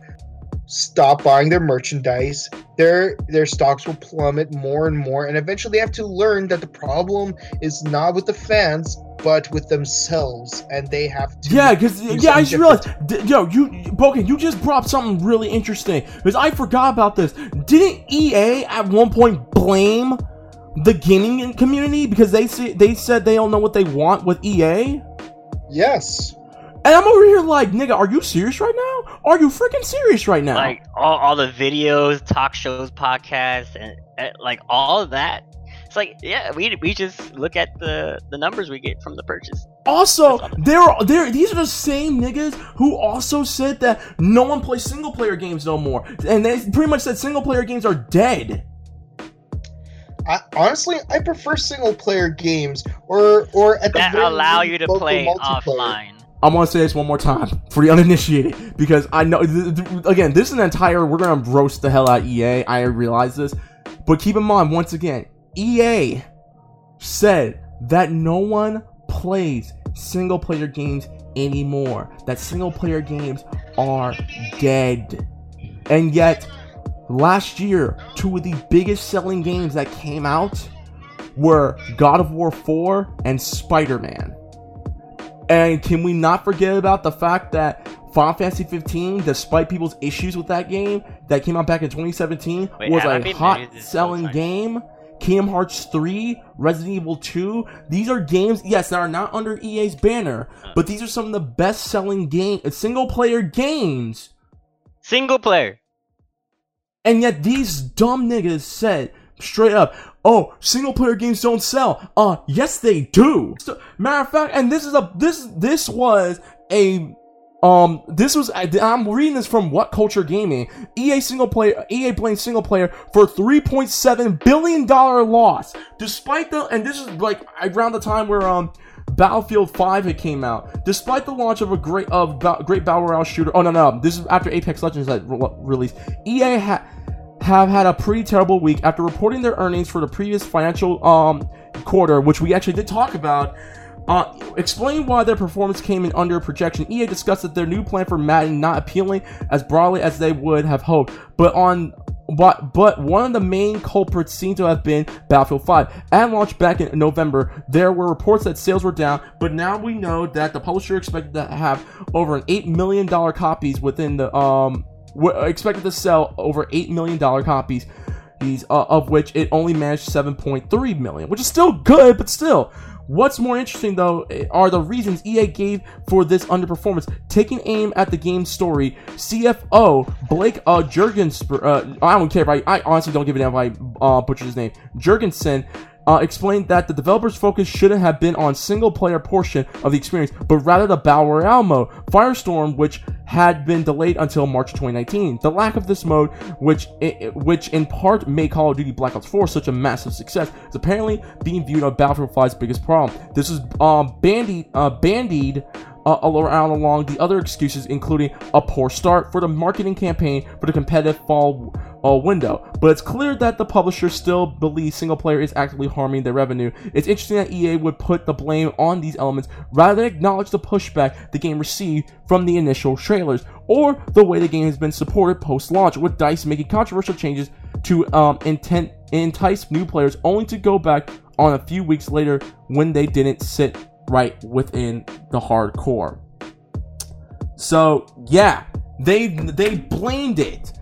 stop buying their merchandise. Their stocks will plummet more and more, and eventually they have to learn that the problem is not with the fans, but with themselves, and they have to... I just realized... Bouken, you just brought up something really interesting, because I forgot about this. Didn't EA at one point blame the gaming community because they said they don't know what they want with EA? Yes. And I'm over here like, nigga, are you serious right now? Are you freaking serious right now? Like, all the videos, talk shows, podcasts, and all of that. It's like, yeah, we just look at the numbers we get from the purchase. Also, these are the same niggas who also said that no one plays single-player games no more. And they pretty much said single-player games are dead. I honestly prefer single-player games or at the that allow you to play offline. I want to say this one more time for the uninitiated, because I know, again, this is an entire, we're going to roast the hell out of EA, I realize this, but keep in mind, once again, EA said that no one plays single-player games anymore, that single-player games are dead, and yet, last year, two of the biggest selling games that came out were God of War 4 and Spider-Man. And can we not forget about the fact that Final Fantasy 15, despite people's issues with that game that came out back in 2017, was a hot-selling game Kingdom Hearts 3, Resident Evil 2. These are games, yes, that are not under EA's banner, but these are some of the best-selling single-player games. Single-player. And yet these dumb niggas said straight up, oh, single-player games don't sell. Yes, they do. So, matter of fact, and I'm reading this from What Culture Gaming. EA playing single player for $3.7 billion loss, despite the, and this is like around the time where Battlefield 5 had came out. Despite the launch of a great battle royale shooter. Oh no, this is after Apex Legends had released. EA have had a pretty terrible week after reporting their earnings for the previous financial quarter, which we actually did talk about. Explain why their performance came in under projection. EA discussed that their new plan for Madden not appealing as broadly as they would have hoped, but one of the main culprits seemed to have been Battlefield 5. At launch back in November, there were reports that sales were down, but now we know that the publisher expected to have over an $8 million copies within the expected to sell over $8 million copies. Of which it only managed 7.3 million, which is still good, but still. What's more interesting, though, are the reasons EA gave for this underperformance. Taking aim at the game's story, CFO Blake I don't care if I honestly don't give a damn if I butchered his name, Jurgensen, explained that the developer's focus shouldn't have been on single-player portion of the experience, but rather the Battle Royale mode, Firestorm, which had been delayed until March 2019. The lack of this mode, which in part made Call of Duty Black Ops 4 such a massive success, is apparently being viewed as Battlefield 5's biggest problem. This is bandied around along the other excuses, including a poor start for the marketing campaign for the competitive fall window, but it's clear that the publisher still believes single player is actively harming their revenue. It's interesting that EA would put the blame on these elements rather than acknowledge the pushback the game received from the initial trailers or the way the game has been supported post-launch, with DICE making controversial changes to entice new players only to go back on a few weeks later when they didn't sit right within the hardcore. So yeah, they blamed it.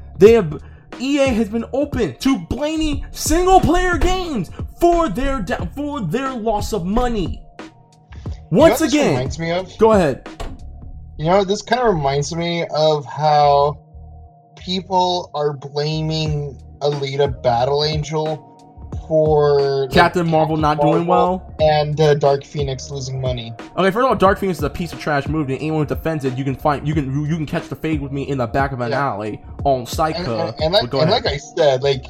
EA has been open to blaming single-player games for their loss of money. Once again, reminds me of, go ahead. You know, this kind of reminds me of how people are blaming Alita Battle Angel for Captain Marvel not doing well and Dark Phoenix losing money. Okay, first of all, Dark Phoenix is a piece of trash movie. Anyone who defends it, you can catch the fade with me in the back of an alley on Psycho. And like I said, like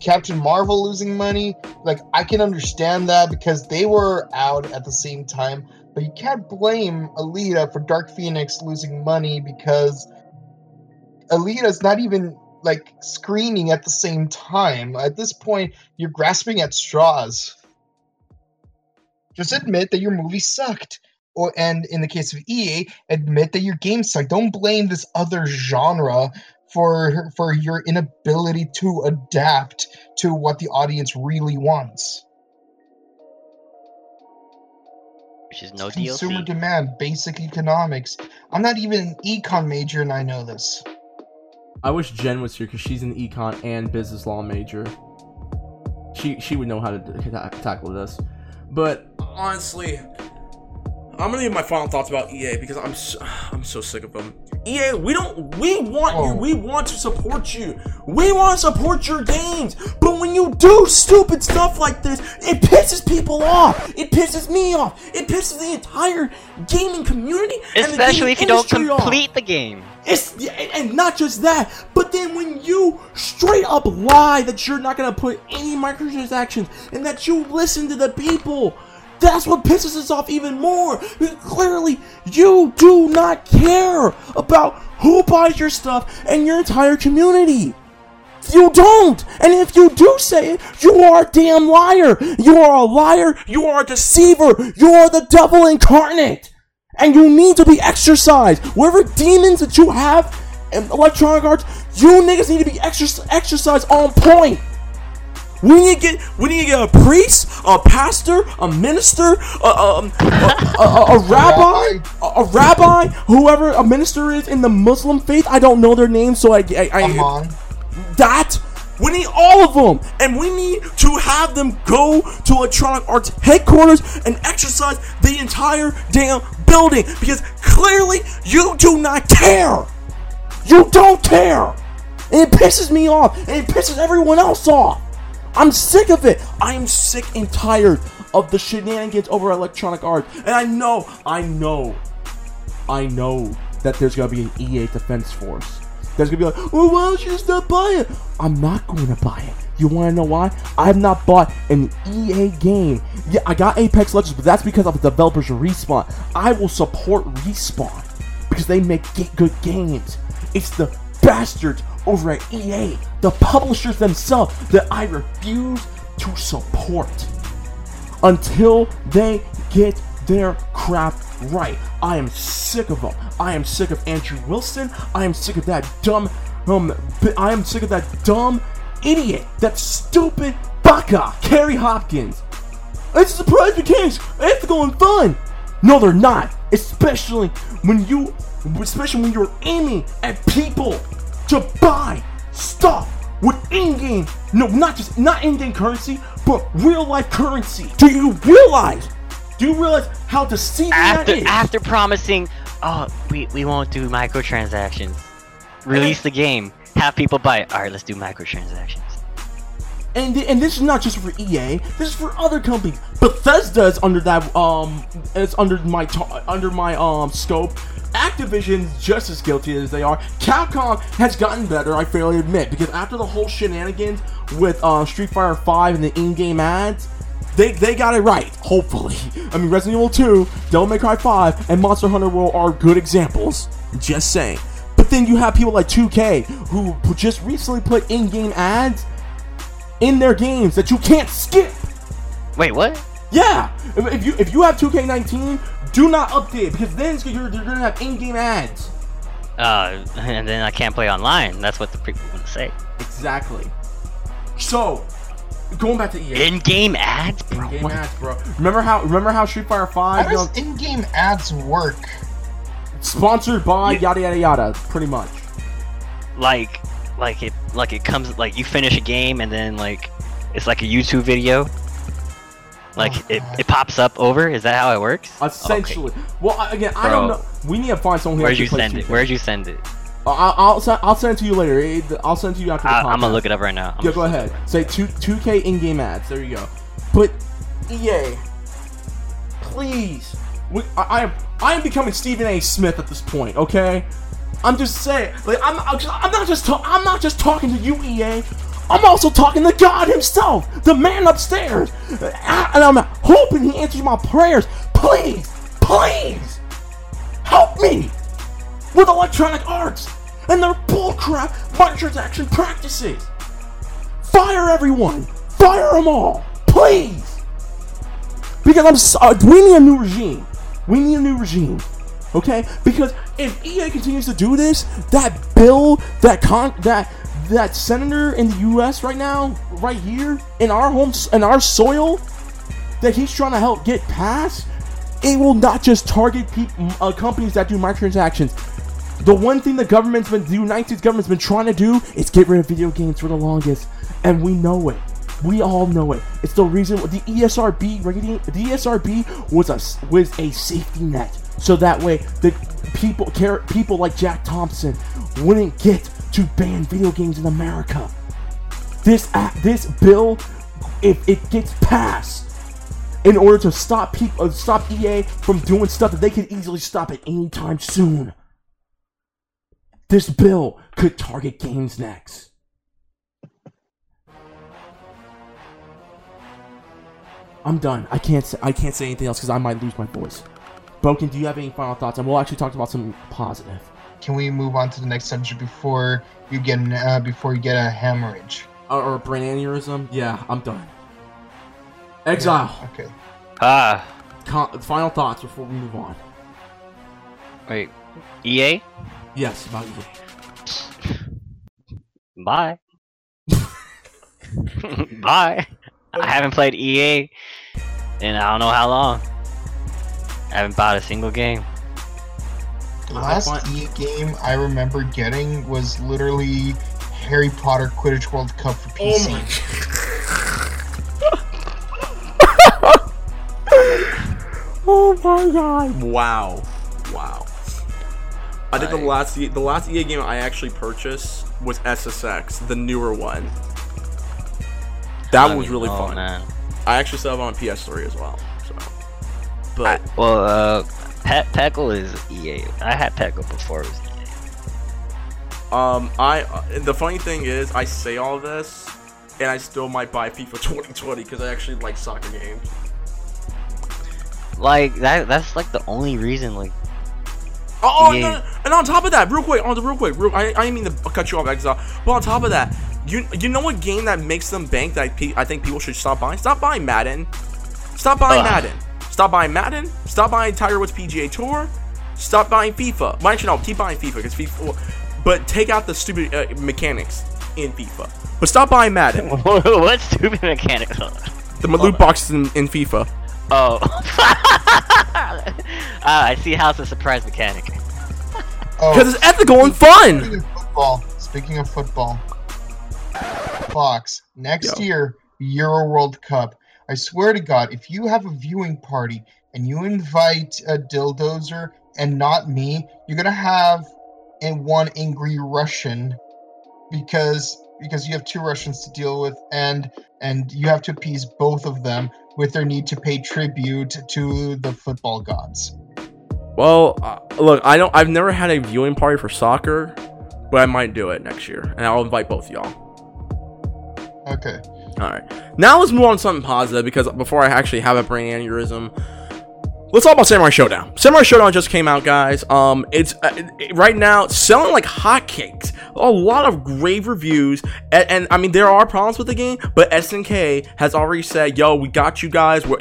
Captain Marvel losing money, like I can understand that because they were out at the same time, but you can't blame Alita for Dark Phoenix losing money because Alita's not even like screening at the same time. At this point, you're grasping at straws. Just admit that your movie sucked, and in the case of EA, admit that your game sucked. Don't blame this other genre for your inability to adapt to what the audience really wants. Which is no DLC. Consumer demand, basic economics. I'm not even an econ major, and I know this. I wish Jen was here because she's an econ and business law major. She would know how to tackle this. But honestly, I'm gonna give my final thoughts about EA because I'm so sick of them. EA, we want to support you. We want to support your games. But when you do stupid stuff like this, it pisses people off. It pisses me off. It pisses the entire gaming community. Especially if you don't complete the game. And not just that, but then when you straight up lie that you're not going to put any microtransactions and that you listen to the people, that's what pisses us off even more. Because clearly, you do not care about who buys your stuff and your entire community. You don't. And if you do say it, you are a damn liar. You are a liar. You are a deceiver. You are the devil incarnate. And you need to be exorcised. Whatever demons that you have in Electronic Arts, you niggas need to be exorcised on point. We need to get a priest, a pastor, a minister, a rabbi, whoever a minister is in the Muslim faith. I don't know their name, so I that We need all of them, and we need to have them go to Electronic Arts headquarters and exercise the entire damn building, because clearly you do not care. You don't care, and it pisses me off, and it pisses everyone else off. I'm sick of it. I am sick and tired of the shenanigans over Electronic Arts, and I know that there's gonna be an EA defense force. There's gonna be like, well, why don't you stop buying it? I'm not going to buy it. You want to know why? I've not bought an EA game. Yeah, I got Apex Legends, but that's because of the developers Respawn. I will support Respawn because they make good games. It's the bastards over at EA, the publishers themselves, that I refuse to support until they get their crap right. I am sick of them. I am sick of Andrew Wilson. I am sick of that dumb idiot, that stupid baka, Kerry Hopkins. It's a surprise vacation. It's going fun. No, they're not. Especially when you're aiming at people to buy stuff with in-game, not in-game currency, but real-life currency. Do you realize how deceiving that is? After promising, we won't do microtransactions. Release the game. Have people buy it. All right, let's do microtransactions. And this is not just for EA. This is for other companies. Bethesda is under that under my scope. Activision is just as guilty as they are. Capcom has gotten better, I fairly admit, because after the whole shenanigans with Street Fighter 5 and the in-game ads, they got it right, hopefully. I mean, Resident Evil 2, Devil May Cry 5, and Monster Hunter World are good examples. Just saying. But then you have people like 2K, who just recently put in-game ads in their games that you can't skip. Wait, what? Yeah. If you have 2K19, do not update, because then you're going to have in-game ads. And then I can't play online. That's what the people want to say. Exactly. So, going back to EA. In-game ads, bro. In-game ads, bro. Remember how Street Fighter 5? How does in-game ads work? Sponsored by yada yada yada, pretty much. Like it comes, like you finish a game and then like it's like a YouTube video. Like it pops up over. Is that how it works? Essentially. Okay. Well, again, bro, I don't know. We need to find someone who actually plays FIFA. Where'd you send it? I'll send it to you later. I'll send it to you after the podcast. I'm gonna look it up right now. Yeah, go ahead. Say 2K in-game ads. There you go. But EA, please. I am becoming Stephen A. Smith at this point. Okay, I'm just saying. Like I'm not just talking to you, EA. I'm also talking to God himself, the man upstairs. And I'm hoping he answers my prayers. Please, please, help me with Electronic Arts and their bullcrap microtransaction practices. Fire everyone. Fire them all. Please. Because we need a new regime. We need a new regime. Okay? Because if EA continues to do this, that bill, that senator in the U.S. right now, right here, in our home, in our soil, that he's trying to help get passed, it will not just target companies that do microtransactions. The one thing the United States government's been trying to do is get rid of video games for the longest, and we know it. We all know it. It's the reason the ESRB rating. The ESRB was a safety net, so that way the people like Jack Thompson wouldn't get to ban video games in America. This bill, if it gets passed, in order to stop EA from doing stuff that they could easily stop at any time soon, this bill could target games next. I'm done. I can't say anything else because I might lose my voice. Boken, do you have any final thoughts? And we'll actually talk about something positive. Can we move on to the next subject before you get a hemorrhage or a brain aneurysm? Yeah, I'm done. Exile. Yeah, okay. Final thoughts before we move on. Wait, EA? Yes, about EA. Bye. Bye. I haven't played EA in I don't know how long. I haven't bought a single game. The last EA game I remember getting was literally Harry Potter Quidditch World Cup for PC. Oh my god! Wow, wow. I think the last EA game I actually purchased was SSX, the newer one. That was really fun. Man. I actually still have it on PS3 as well. So, but Peckle is EA. I had Peckle before it was EA. The funny thing is, I say all this, and I still might buy FIFA 2020 because I actually like soccer games. Like that's like the only reason. Like. Oh, yeah. And on top of that, real quick, I didn't mean to cut you off, but on top of that, you know what game that makes them bank that I think people should stop buying? Stop buying Madden. Stop buying Madden. Stop buying Madden. Stop buying Tiger Woods PGA Tour. Stop buying FIFA. Well, actually, no, keep buying FIFA because FIFA. But take out the stupid mechanics in FIFA. But stop buying Madden. What stupid mechanics? The loot boxes in FIFA. Oh. I see how's a surprise mechanic. Because it's ethical and fun! Speaking of football. Fox, next year, Euro World Cup. I swear to God, if you have a viewing party and you invite a Dildozer and not me, you're going to have one angry Russian because you have two Russians to deal with and you have to appease both of them with their need to pay tribute to the football gods. Well, look, I've never had a viewing party for soccer, but I might do it next year, and I'll invite both of y'all. Okay. All right. Now let's move on to something positive, because before I actually have a brain aneurysm, let's talk about Samurai Showdown. Samurai Showdown just came out, guys. It's right now selling like hotcakes. A lot of great reviews, and I mean there are problems with the game, but SNK has already said, "Yo, we got you guys. We're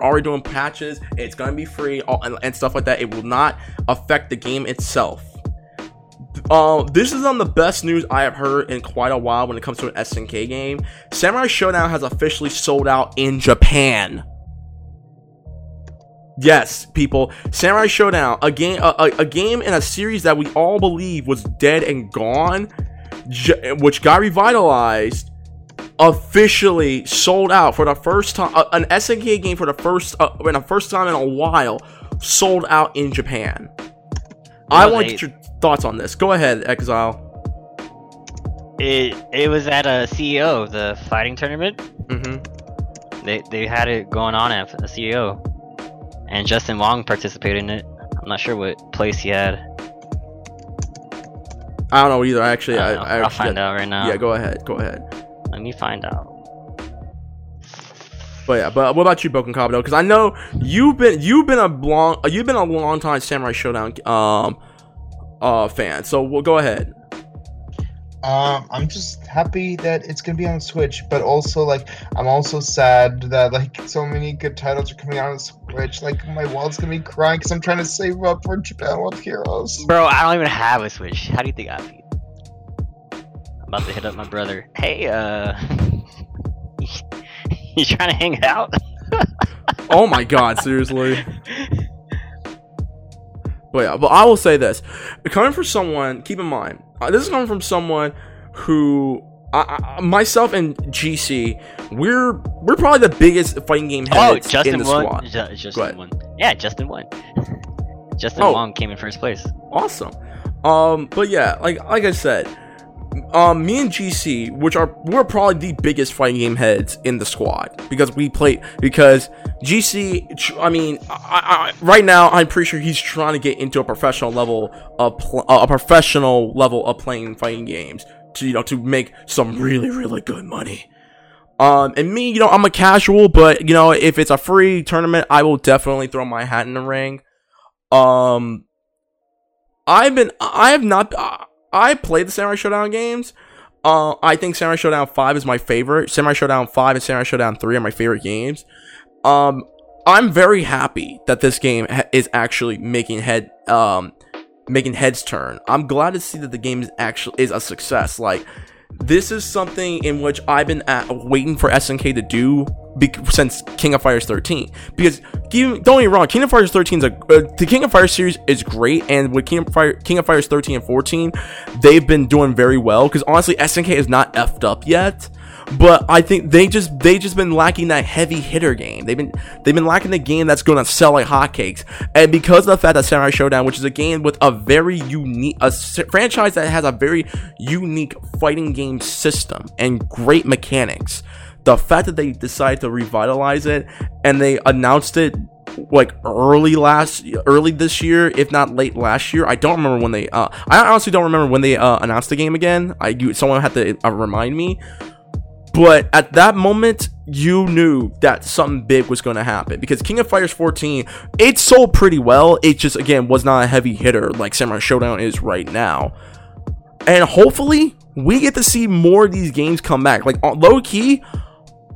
already doing patches. It's gonna be free and stuff like that. It will not affect the game itself." This is on the best news I have heard in quite a while when it comes to an SNK game. Samurai Showdown has officially sold out in Japan. Yes, people, Samurai Showdown, a game in a series that we all believe was dead and gone, which got revitalized, officially sold out for the first time. An SNK game for the first time in a while sold out in Japan. I want to get your thoughts on this. Go ahead, Exile. It was at a CEO, the fighting tournament. Mm-hmm. They had it going on at the CEO. And Justin Wong participated in it. I'm not sure what place he had. I don't know either. I'll find out right now. Yeah, go ahead. Let me find out. But what about you, Bouken Kabuto? Because I know you've been a long time Samurai Showdown fan. So we'll go ahead. I'm just happy that it's gonna be on Switch, but also I'm also sad that so many good titles are coming out on Switch. My wallet's gonna be crying because I'm trying to save up for Japan World Heroes. Bro, I don't even have a Switch. How do you think I feel? I'm about to hit up my brother. Hey, you trying to hang out? Oh my god, seriously. But I will say this. Coming from someone, keep in mind, this is coming from someone who, myself and GC, we're probably the biggest fighting game heads in the squad. Justin won. Justin Wong came in first place. Awesome. But yeah, like I said, me and GC, we're probably the biggest fighting game heads in the squad because GC, I right now I'm pretty sure he's trying to get into a professional level of playing fighting games to make some really, really good money. And me, I'm a casual, but if it's a free tournament, I will definitely throw my hat in the ring. I played the Samurai Showdown games. I think Samurai Showdown 5 is my favorite. Samurai Showdown 5 and Samurai Showdown 3 are my favorite games. I'm very happy that this game is actually making heads turn. I'm glad to see that the game is a success. This is something in which I've been waiting for SNK to do since King of Fighters 13, because don't get me wrong, King of Fighters 13 is the King of Fighters series is great, and with King of Fighters 13 and 14, they've been doing very well, because honestly SNK is not effed up yet, but I think they just been lacking that heavy hitter game. They've been lacking the game that's going to sell like hotcakes, and because of the fact that Samurai Showdown, which is a game with a very unique, a franchise that has a very unique fighting game system and great mechanics, the fact that they decided to revitalize it, and they announced it like early this year, if not late last year. I don't remember when they I honestly don't remember when they announced the game again. Someone had to remind me. But at that moment, you knew that something big was going to happen, because King of Fighters 14, it sold pretty well. It just, again, was not a heavy hitter like Samurai Showdown is right now. And hopefully, we get to see more of these games come back. Like, low-key,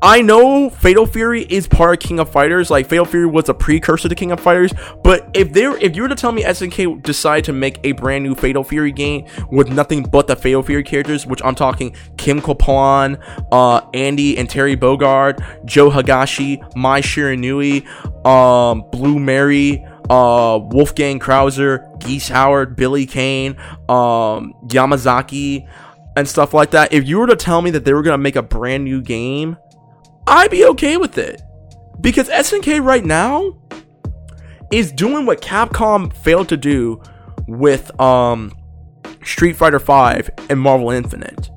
I know Fatal Fury is part of King of Fighters. Like, Fatal Fury was a precursor to King of Fighters. But if you were to tell me SNK decided to make a brand new Fatal Fury game with nothing but the Fatal Fury characters, which I'm talking Kim Kopon, Andy and Terry Bogard, Joe Higashi, Mai Shiranui, Blue Mary, Wolfgang Krauser, Geese Howard, Billy Kane, Yamazaki, and stuff like that. If you were to tell me that they were going to make a brand new game, I'd be okay with it, because SNK right now is doing what Capcom failed to do with Street Fighter V and Marvel Infinite,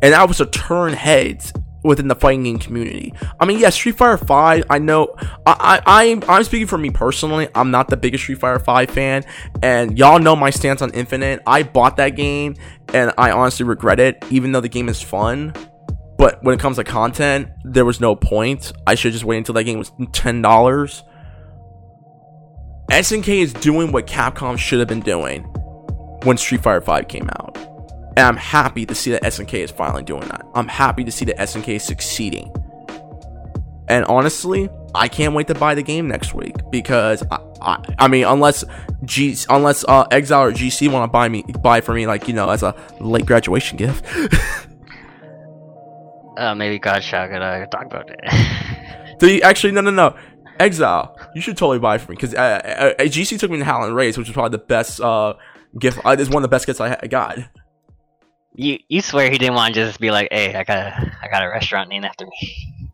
and that was to turn heads within the fighting game community. I mean, yeah, Street Fighter V, I know, I'm speaking for me personally, I'm not the biggest Street Fighter V fan, and y'all know my stance on Infinite. I bought that game, and I honestly regret it, even though the game is fun, but when it comes to content, there was no point. I should just wait until that game was $10. SNK is doing what Capcom should have been doing when Street Fighter V came out. And I'm happy to see that SNK is finally doing that. I'm happy to see that SNK is succeeding. And honestly, I can't wait to buy the game next week, because I mean, unless Exile or GC want to buy for me, like, you know, as a late graduation gift. Maybe Godshot gonna talk about it. No. Exile, you should totally buy for me, because GC took me to Howlin' Rays, which was probably the best gift. It's one of the best gifts I got. You swear he didn't want to just be like, hey, I got a restaurant named after me.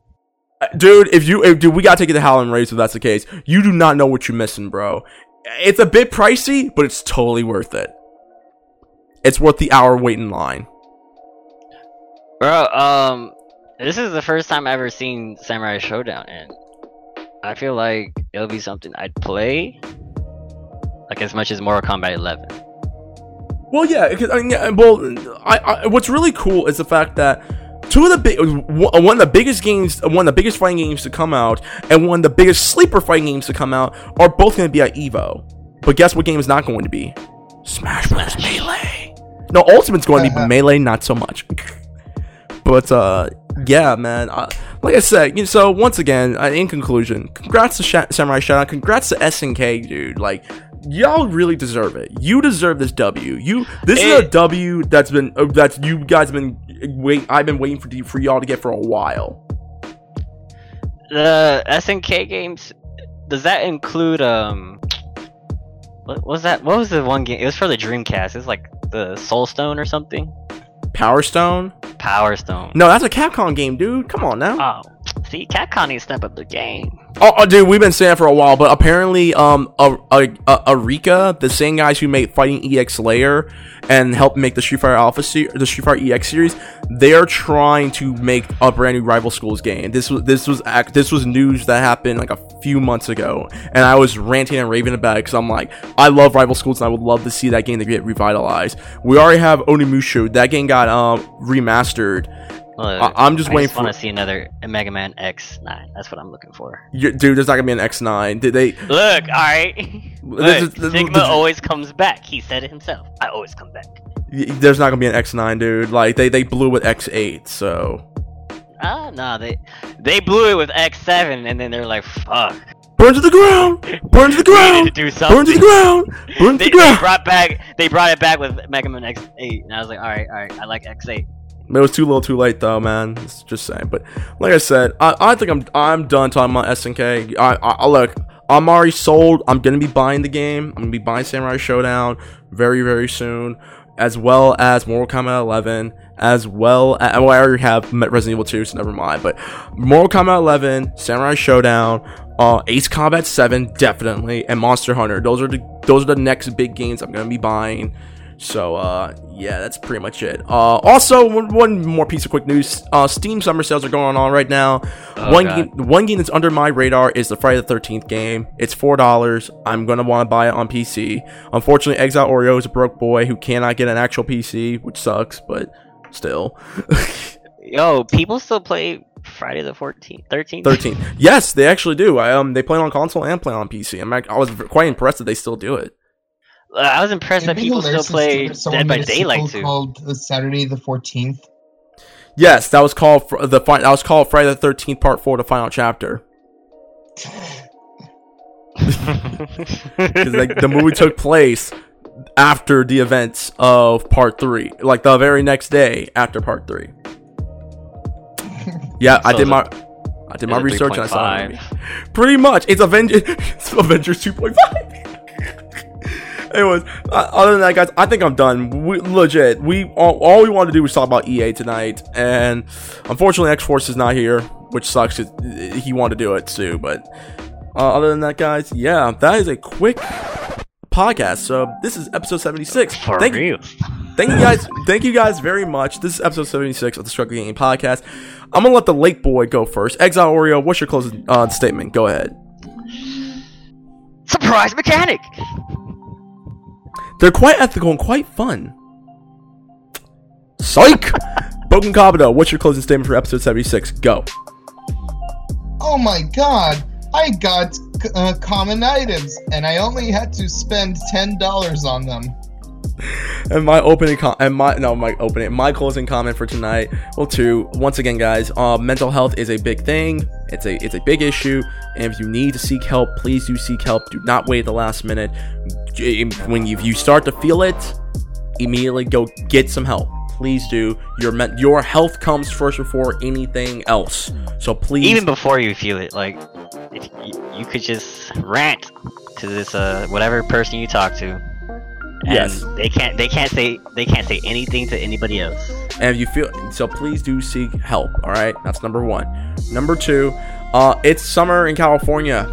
Dude, we gotta take it to Howlin' Rays if that's the case. You do not know what you're missing, bro. It's a bit pricey, but it's totally worth it. It's worth the hour wait in line. Bro, this is the first time I've ever seen Samurai Showdown, and I feel like it'll be something I'd play, like, as much as Mortal Kombat 11. Well, yeah, because what's really cool is the fact that one of the biggest games, one of the biggest fighting games to come out, and one of the biggest sleeper fighting games to come out are both going to be at EVO. But guess what game is not going to be? Smash Bros. Melee. No, Ultimate's going to be, but Melee not so much. But yeah, man. Like I said, so once again, in conclusion, congrats to Samurai Showdown. Congrats to SNK, dude. Like, y'all really deserve it. You deserve this W. This is a W that's been you guys been I've been waiting for y'all to get for a while. The SNK games, does that include what was that? What was the one game? It was for the Dreamcast. It's like the Soul Stone or something. Power Stone. Power Stone. No, that's a Capcom game, dude. Come on now. Oh. See, Capcom needs to step up the game. Oh, dude, we've been saying that for a while, but apparently, Eureka, the same guys who made Fighting EX Layer and helped make the Street Fighter Alpha the Street Fighter EX series, they are trying to make a brand new Rival Schools game. This was news that happened like a few months ago, and I was ranting and raving about it, because I'm like, I love Rival Schools, and I would love to see that game to get revitalized. We already have Onimusha. That game got remastered. I'm just waiting for. I want to see another Mega Man X9. That's what I'm looking for. Dude, there's not gonna be an X9. Did they look? All right. Sigma always comes back. He said it himself. I always come back. There's not gonna be an X9, dude. Like they blew with X8, so. No, they blew it with X7, and then they're like, fuck. Burn to the ground. Burn to the ground. Burn to the ground. Burn to the ground. They brought it back with Mega Man X8, and I was like, all right. I like X8. But it was too little, too late, though, man. It's just saying. But like I said, I think I'm done talking about SNK. I look, I'm already sold. I'm gonna be buying the game. I'm gonna be buying Samurai Showdown very, very soon, as well as Mortal Kombat 11, as well as, well, I already have Resident Evil 2, so never mind. But Mortal Kombat 11, Samurai Showdown, Ace Combat 7, definitely, and Monster Hunter. Those are the next big games I'm gonna be buying. So, yeah, that's pretty much it. Also, one more piece of quick news. Steam summer sales are going on right now. One game that's under my radar is the Friday the 13th game. It's $4. I'm going to want to buy it on PC. Unfortunately, Exiled Oreo is a broke boy who cannot get an actual PC, which sucks, but still. Yo, people still play Friday the 14th, 13th? Yes, they actually do. They play on console and play on PC. I was quite impressed that they still do it. I was impressed that people still play Dead by Daylight too. Called Saturday the 14th. Yes, that was called that was called Friday the 13th Part 4, the final chapter. Like, the movie took place after the events of Part 3, like the very next day after Part 3. Yeah, so I did my research and I saw the movie. Pretty much, it's Avengers 2.5. Anyways, other than that, guys, I think I'm done. All we wanted to do was talk about EA tonight, and unfortunately, X Force is not here, which sucks. He wanted to do it too, but other than that, guys, yeah, that is a quick podcast. So this is episode 76. Thank you guys very much. This is episode 76 of the Struggle Gaming Podcast. I'm gonna let the late boy go first. Exile Oreo, what's your closing statement? Go ahead. Surprise mechanic. They're quite ethical and quite fun. Psych! Bouken Kabuto, what's your closing statement for episode 76? Go. Oh my god, I got common items, and I only had to spend $10 on them. And my closing comment for tonight, once again, guys, mental health is a big thing. It's a big issue, and if you need to seek help, please do seek help. Do not wait the last minute. When you start to feel it, immediately go get some help. Please do. Your health comes first before anything else. So please, even before you feel it, like you could just rant to this whatever person you talk to. And yes, they can't say anything to anybody else. And if you feel so, please do seek help. All right, that's number one. Number two, it's summer in California.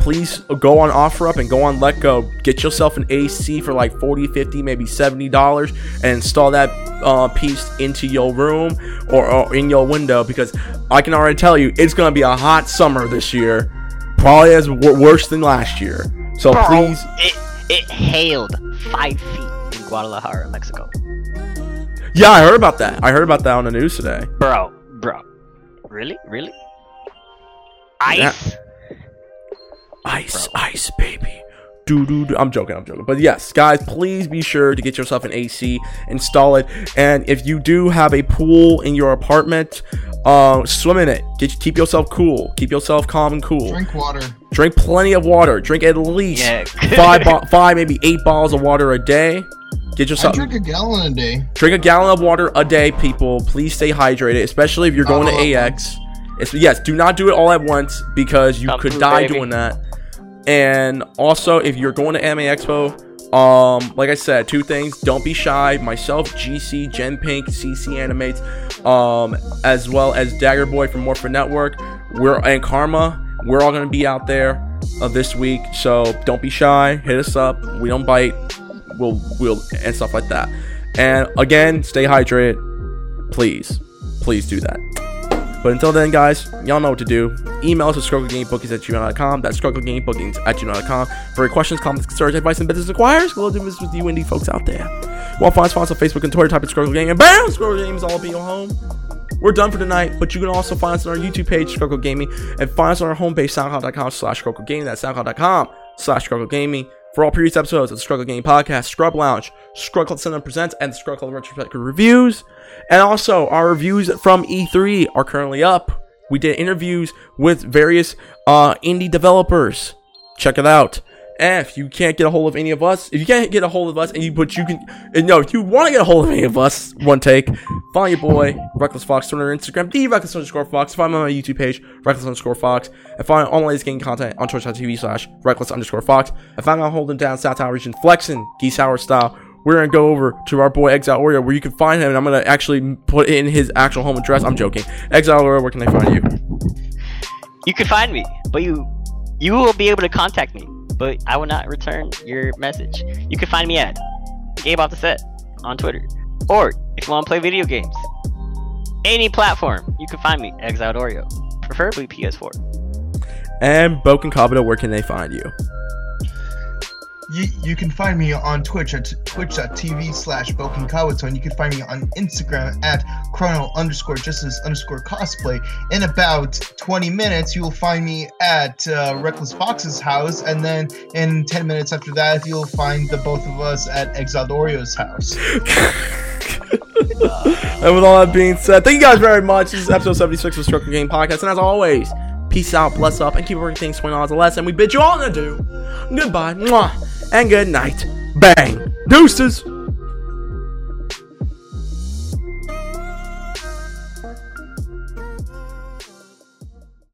Please go on OfferUp and go on Letgo. Get yourself an AC for like $40, $50, maybe $70, and install that piece into your room or in your window, because I can already tell you it's gonna be a hot summer this year, probably as worse than last year. So please. It hailed 5 feet in Guadalajara, Mexico. Yeah, I heard about that. I heard about that on the news today. Bro. Really? Ice? Yeah. Ice, baby. I'm joking. But yes, guys, please be sure to get yourself an AC, install it, and if you do have a pool in your apartment, swim in it. Keep yourself cool. Keep yourself calm and cool. Drink water. Drink plenty of water. Drink at least five, maybe 8 bottles of water a day. Get yourself. I drink a gallon a day. Drink a gallon of water a day, people. Please stay hydrated, especially if you're going to AX. Yes, do not do it all at once, because you could die doing that. And also, if you're going to Anime Expo, like I said, 2 things. Don't be shy. Myself, GC, Gen Pink, CC Animate, as well as Dagger Boy from Morphin Network, and Karma. We're all going to be out there this week. So don't be shy. Hit us up. We don't bite. We'll and stuff like that. And again, stay hydrated. Please do that. But until then, guys, y'all know what to do. Email us at strugglegamebookings@gmail.com. That's strugglegamebookings@gmail.com. For your questions, comments, concerns, advice, and business inquiries, we'll do business with you indie folks out there. Well, find us on Facebook and Twitter. Type in Struggle Gaming, and bam! Struggle Gaming is all be your home. We're done for tonight, but you can also find us on our YouTube page, Struggle Gaming, and find us on our homepage, SoundCloud.com/Struggle Gaming. That's SoundCloud.com/Struggle Gaming. For all previous episodes of the Struggle Gaming Podcast, Scrub Lounge, Scrub Club Cinema Presents, and the Scrub Club Retrospective Reviews. And also, our reviews from E3 are currently up. We did interviews with various indie developers. Check it out. if you can't get a hold of any of us, if you can't get a hold of us, and you but you can, and no, if you want to get a hold of any of us, one take, follow your boy Reckless Fox, turn on Instagram, the Reckless_Fox, find me on my YouTube page, Reckless_Fox, and find all my gaming content on Twitch.tv/Reckless_Fox. I found out holding down South Tower region, flexing Geese Howard style. We're going to go over to our boy Exiled Oreo, where you can find him, and I'm going to actually put in his actual home address. I'm joking. Exiled Oreo, where can they find you? You can find me, but you will be able to contact me, but I will not return your message. You can find me at Gabe Off The Set on Twitter, or if you want to play video games, any platform, you can find me, Exiled Oreo, preferably PS4. And Bouken Kabuto, where can they find you? You can find me on Twitch at twitch.tv/BoukenKabuto, and you can find me on Instagram at chrono_justice_cosplay. In about 20 minutes, you will find me at Reckless Fox's house, and then in 10 minutes after that, you'll find the both of us at Exiled Oreo's house. And with all that being said, thank you guys very much. This is episode 76 of Strugglegamebookings Game Podcast, and as always, peace out, bless up, and keep everything swinging on as a lesson. We bid you all adieu. Goodbye. Mwah. And good night. Bang. Deuces.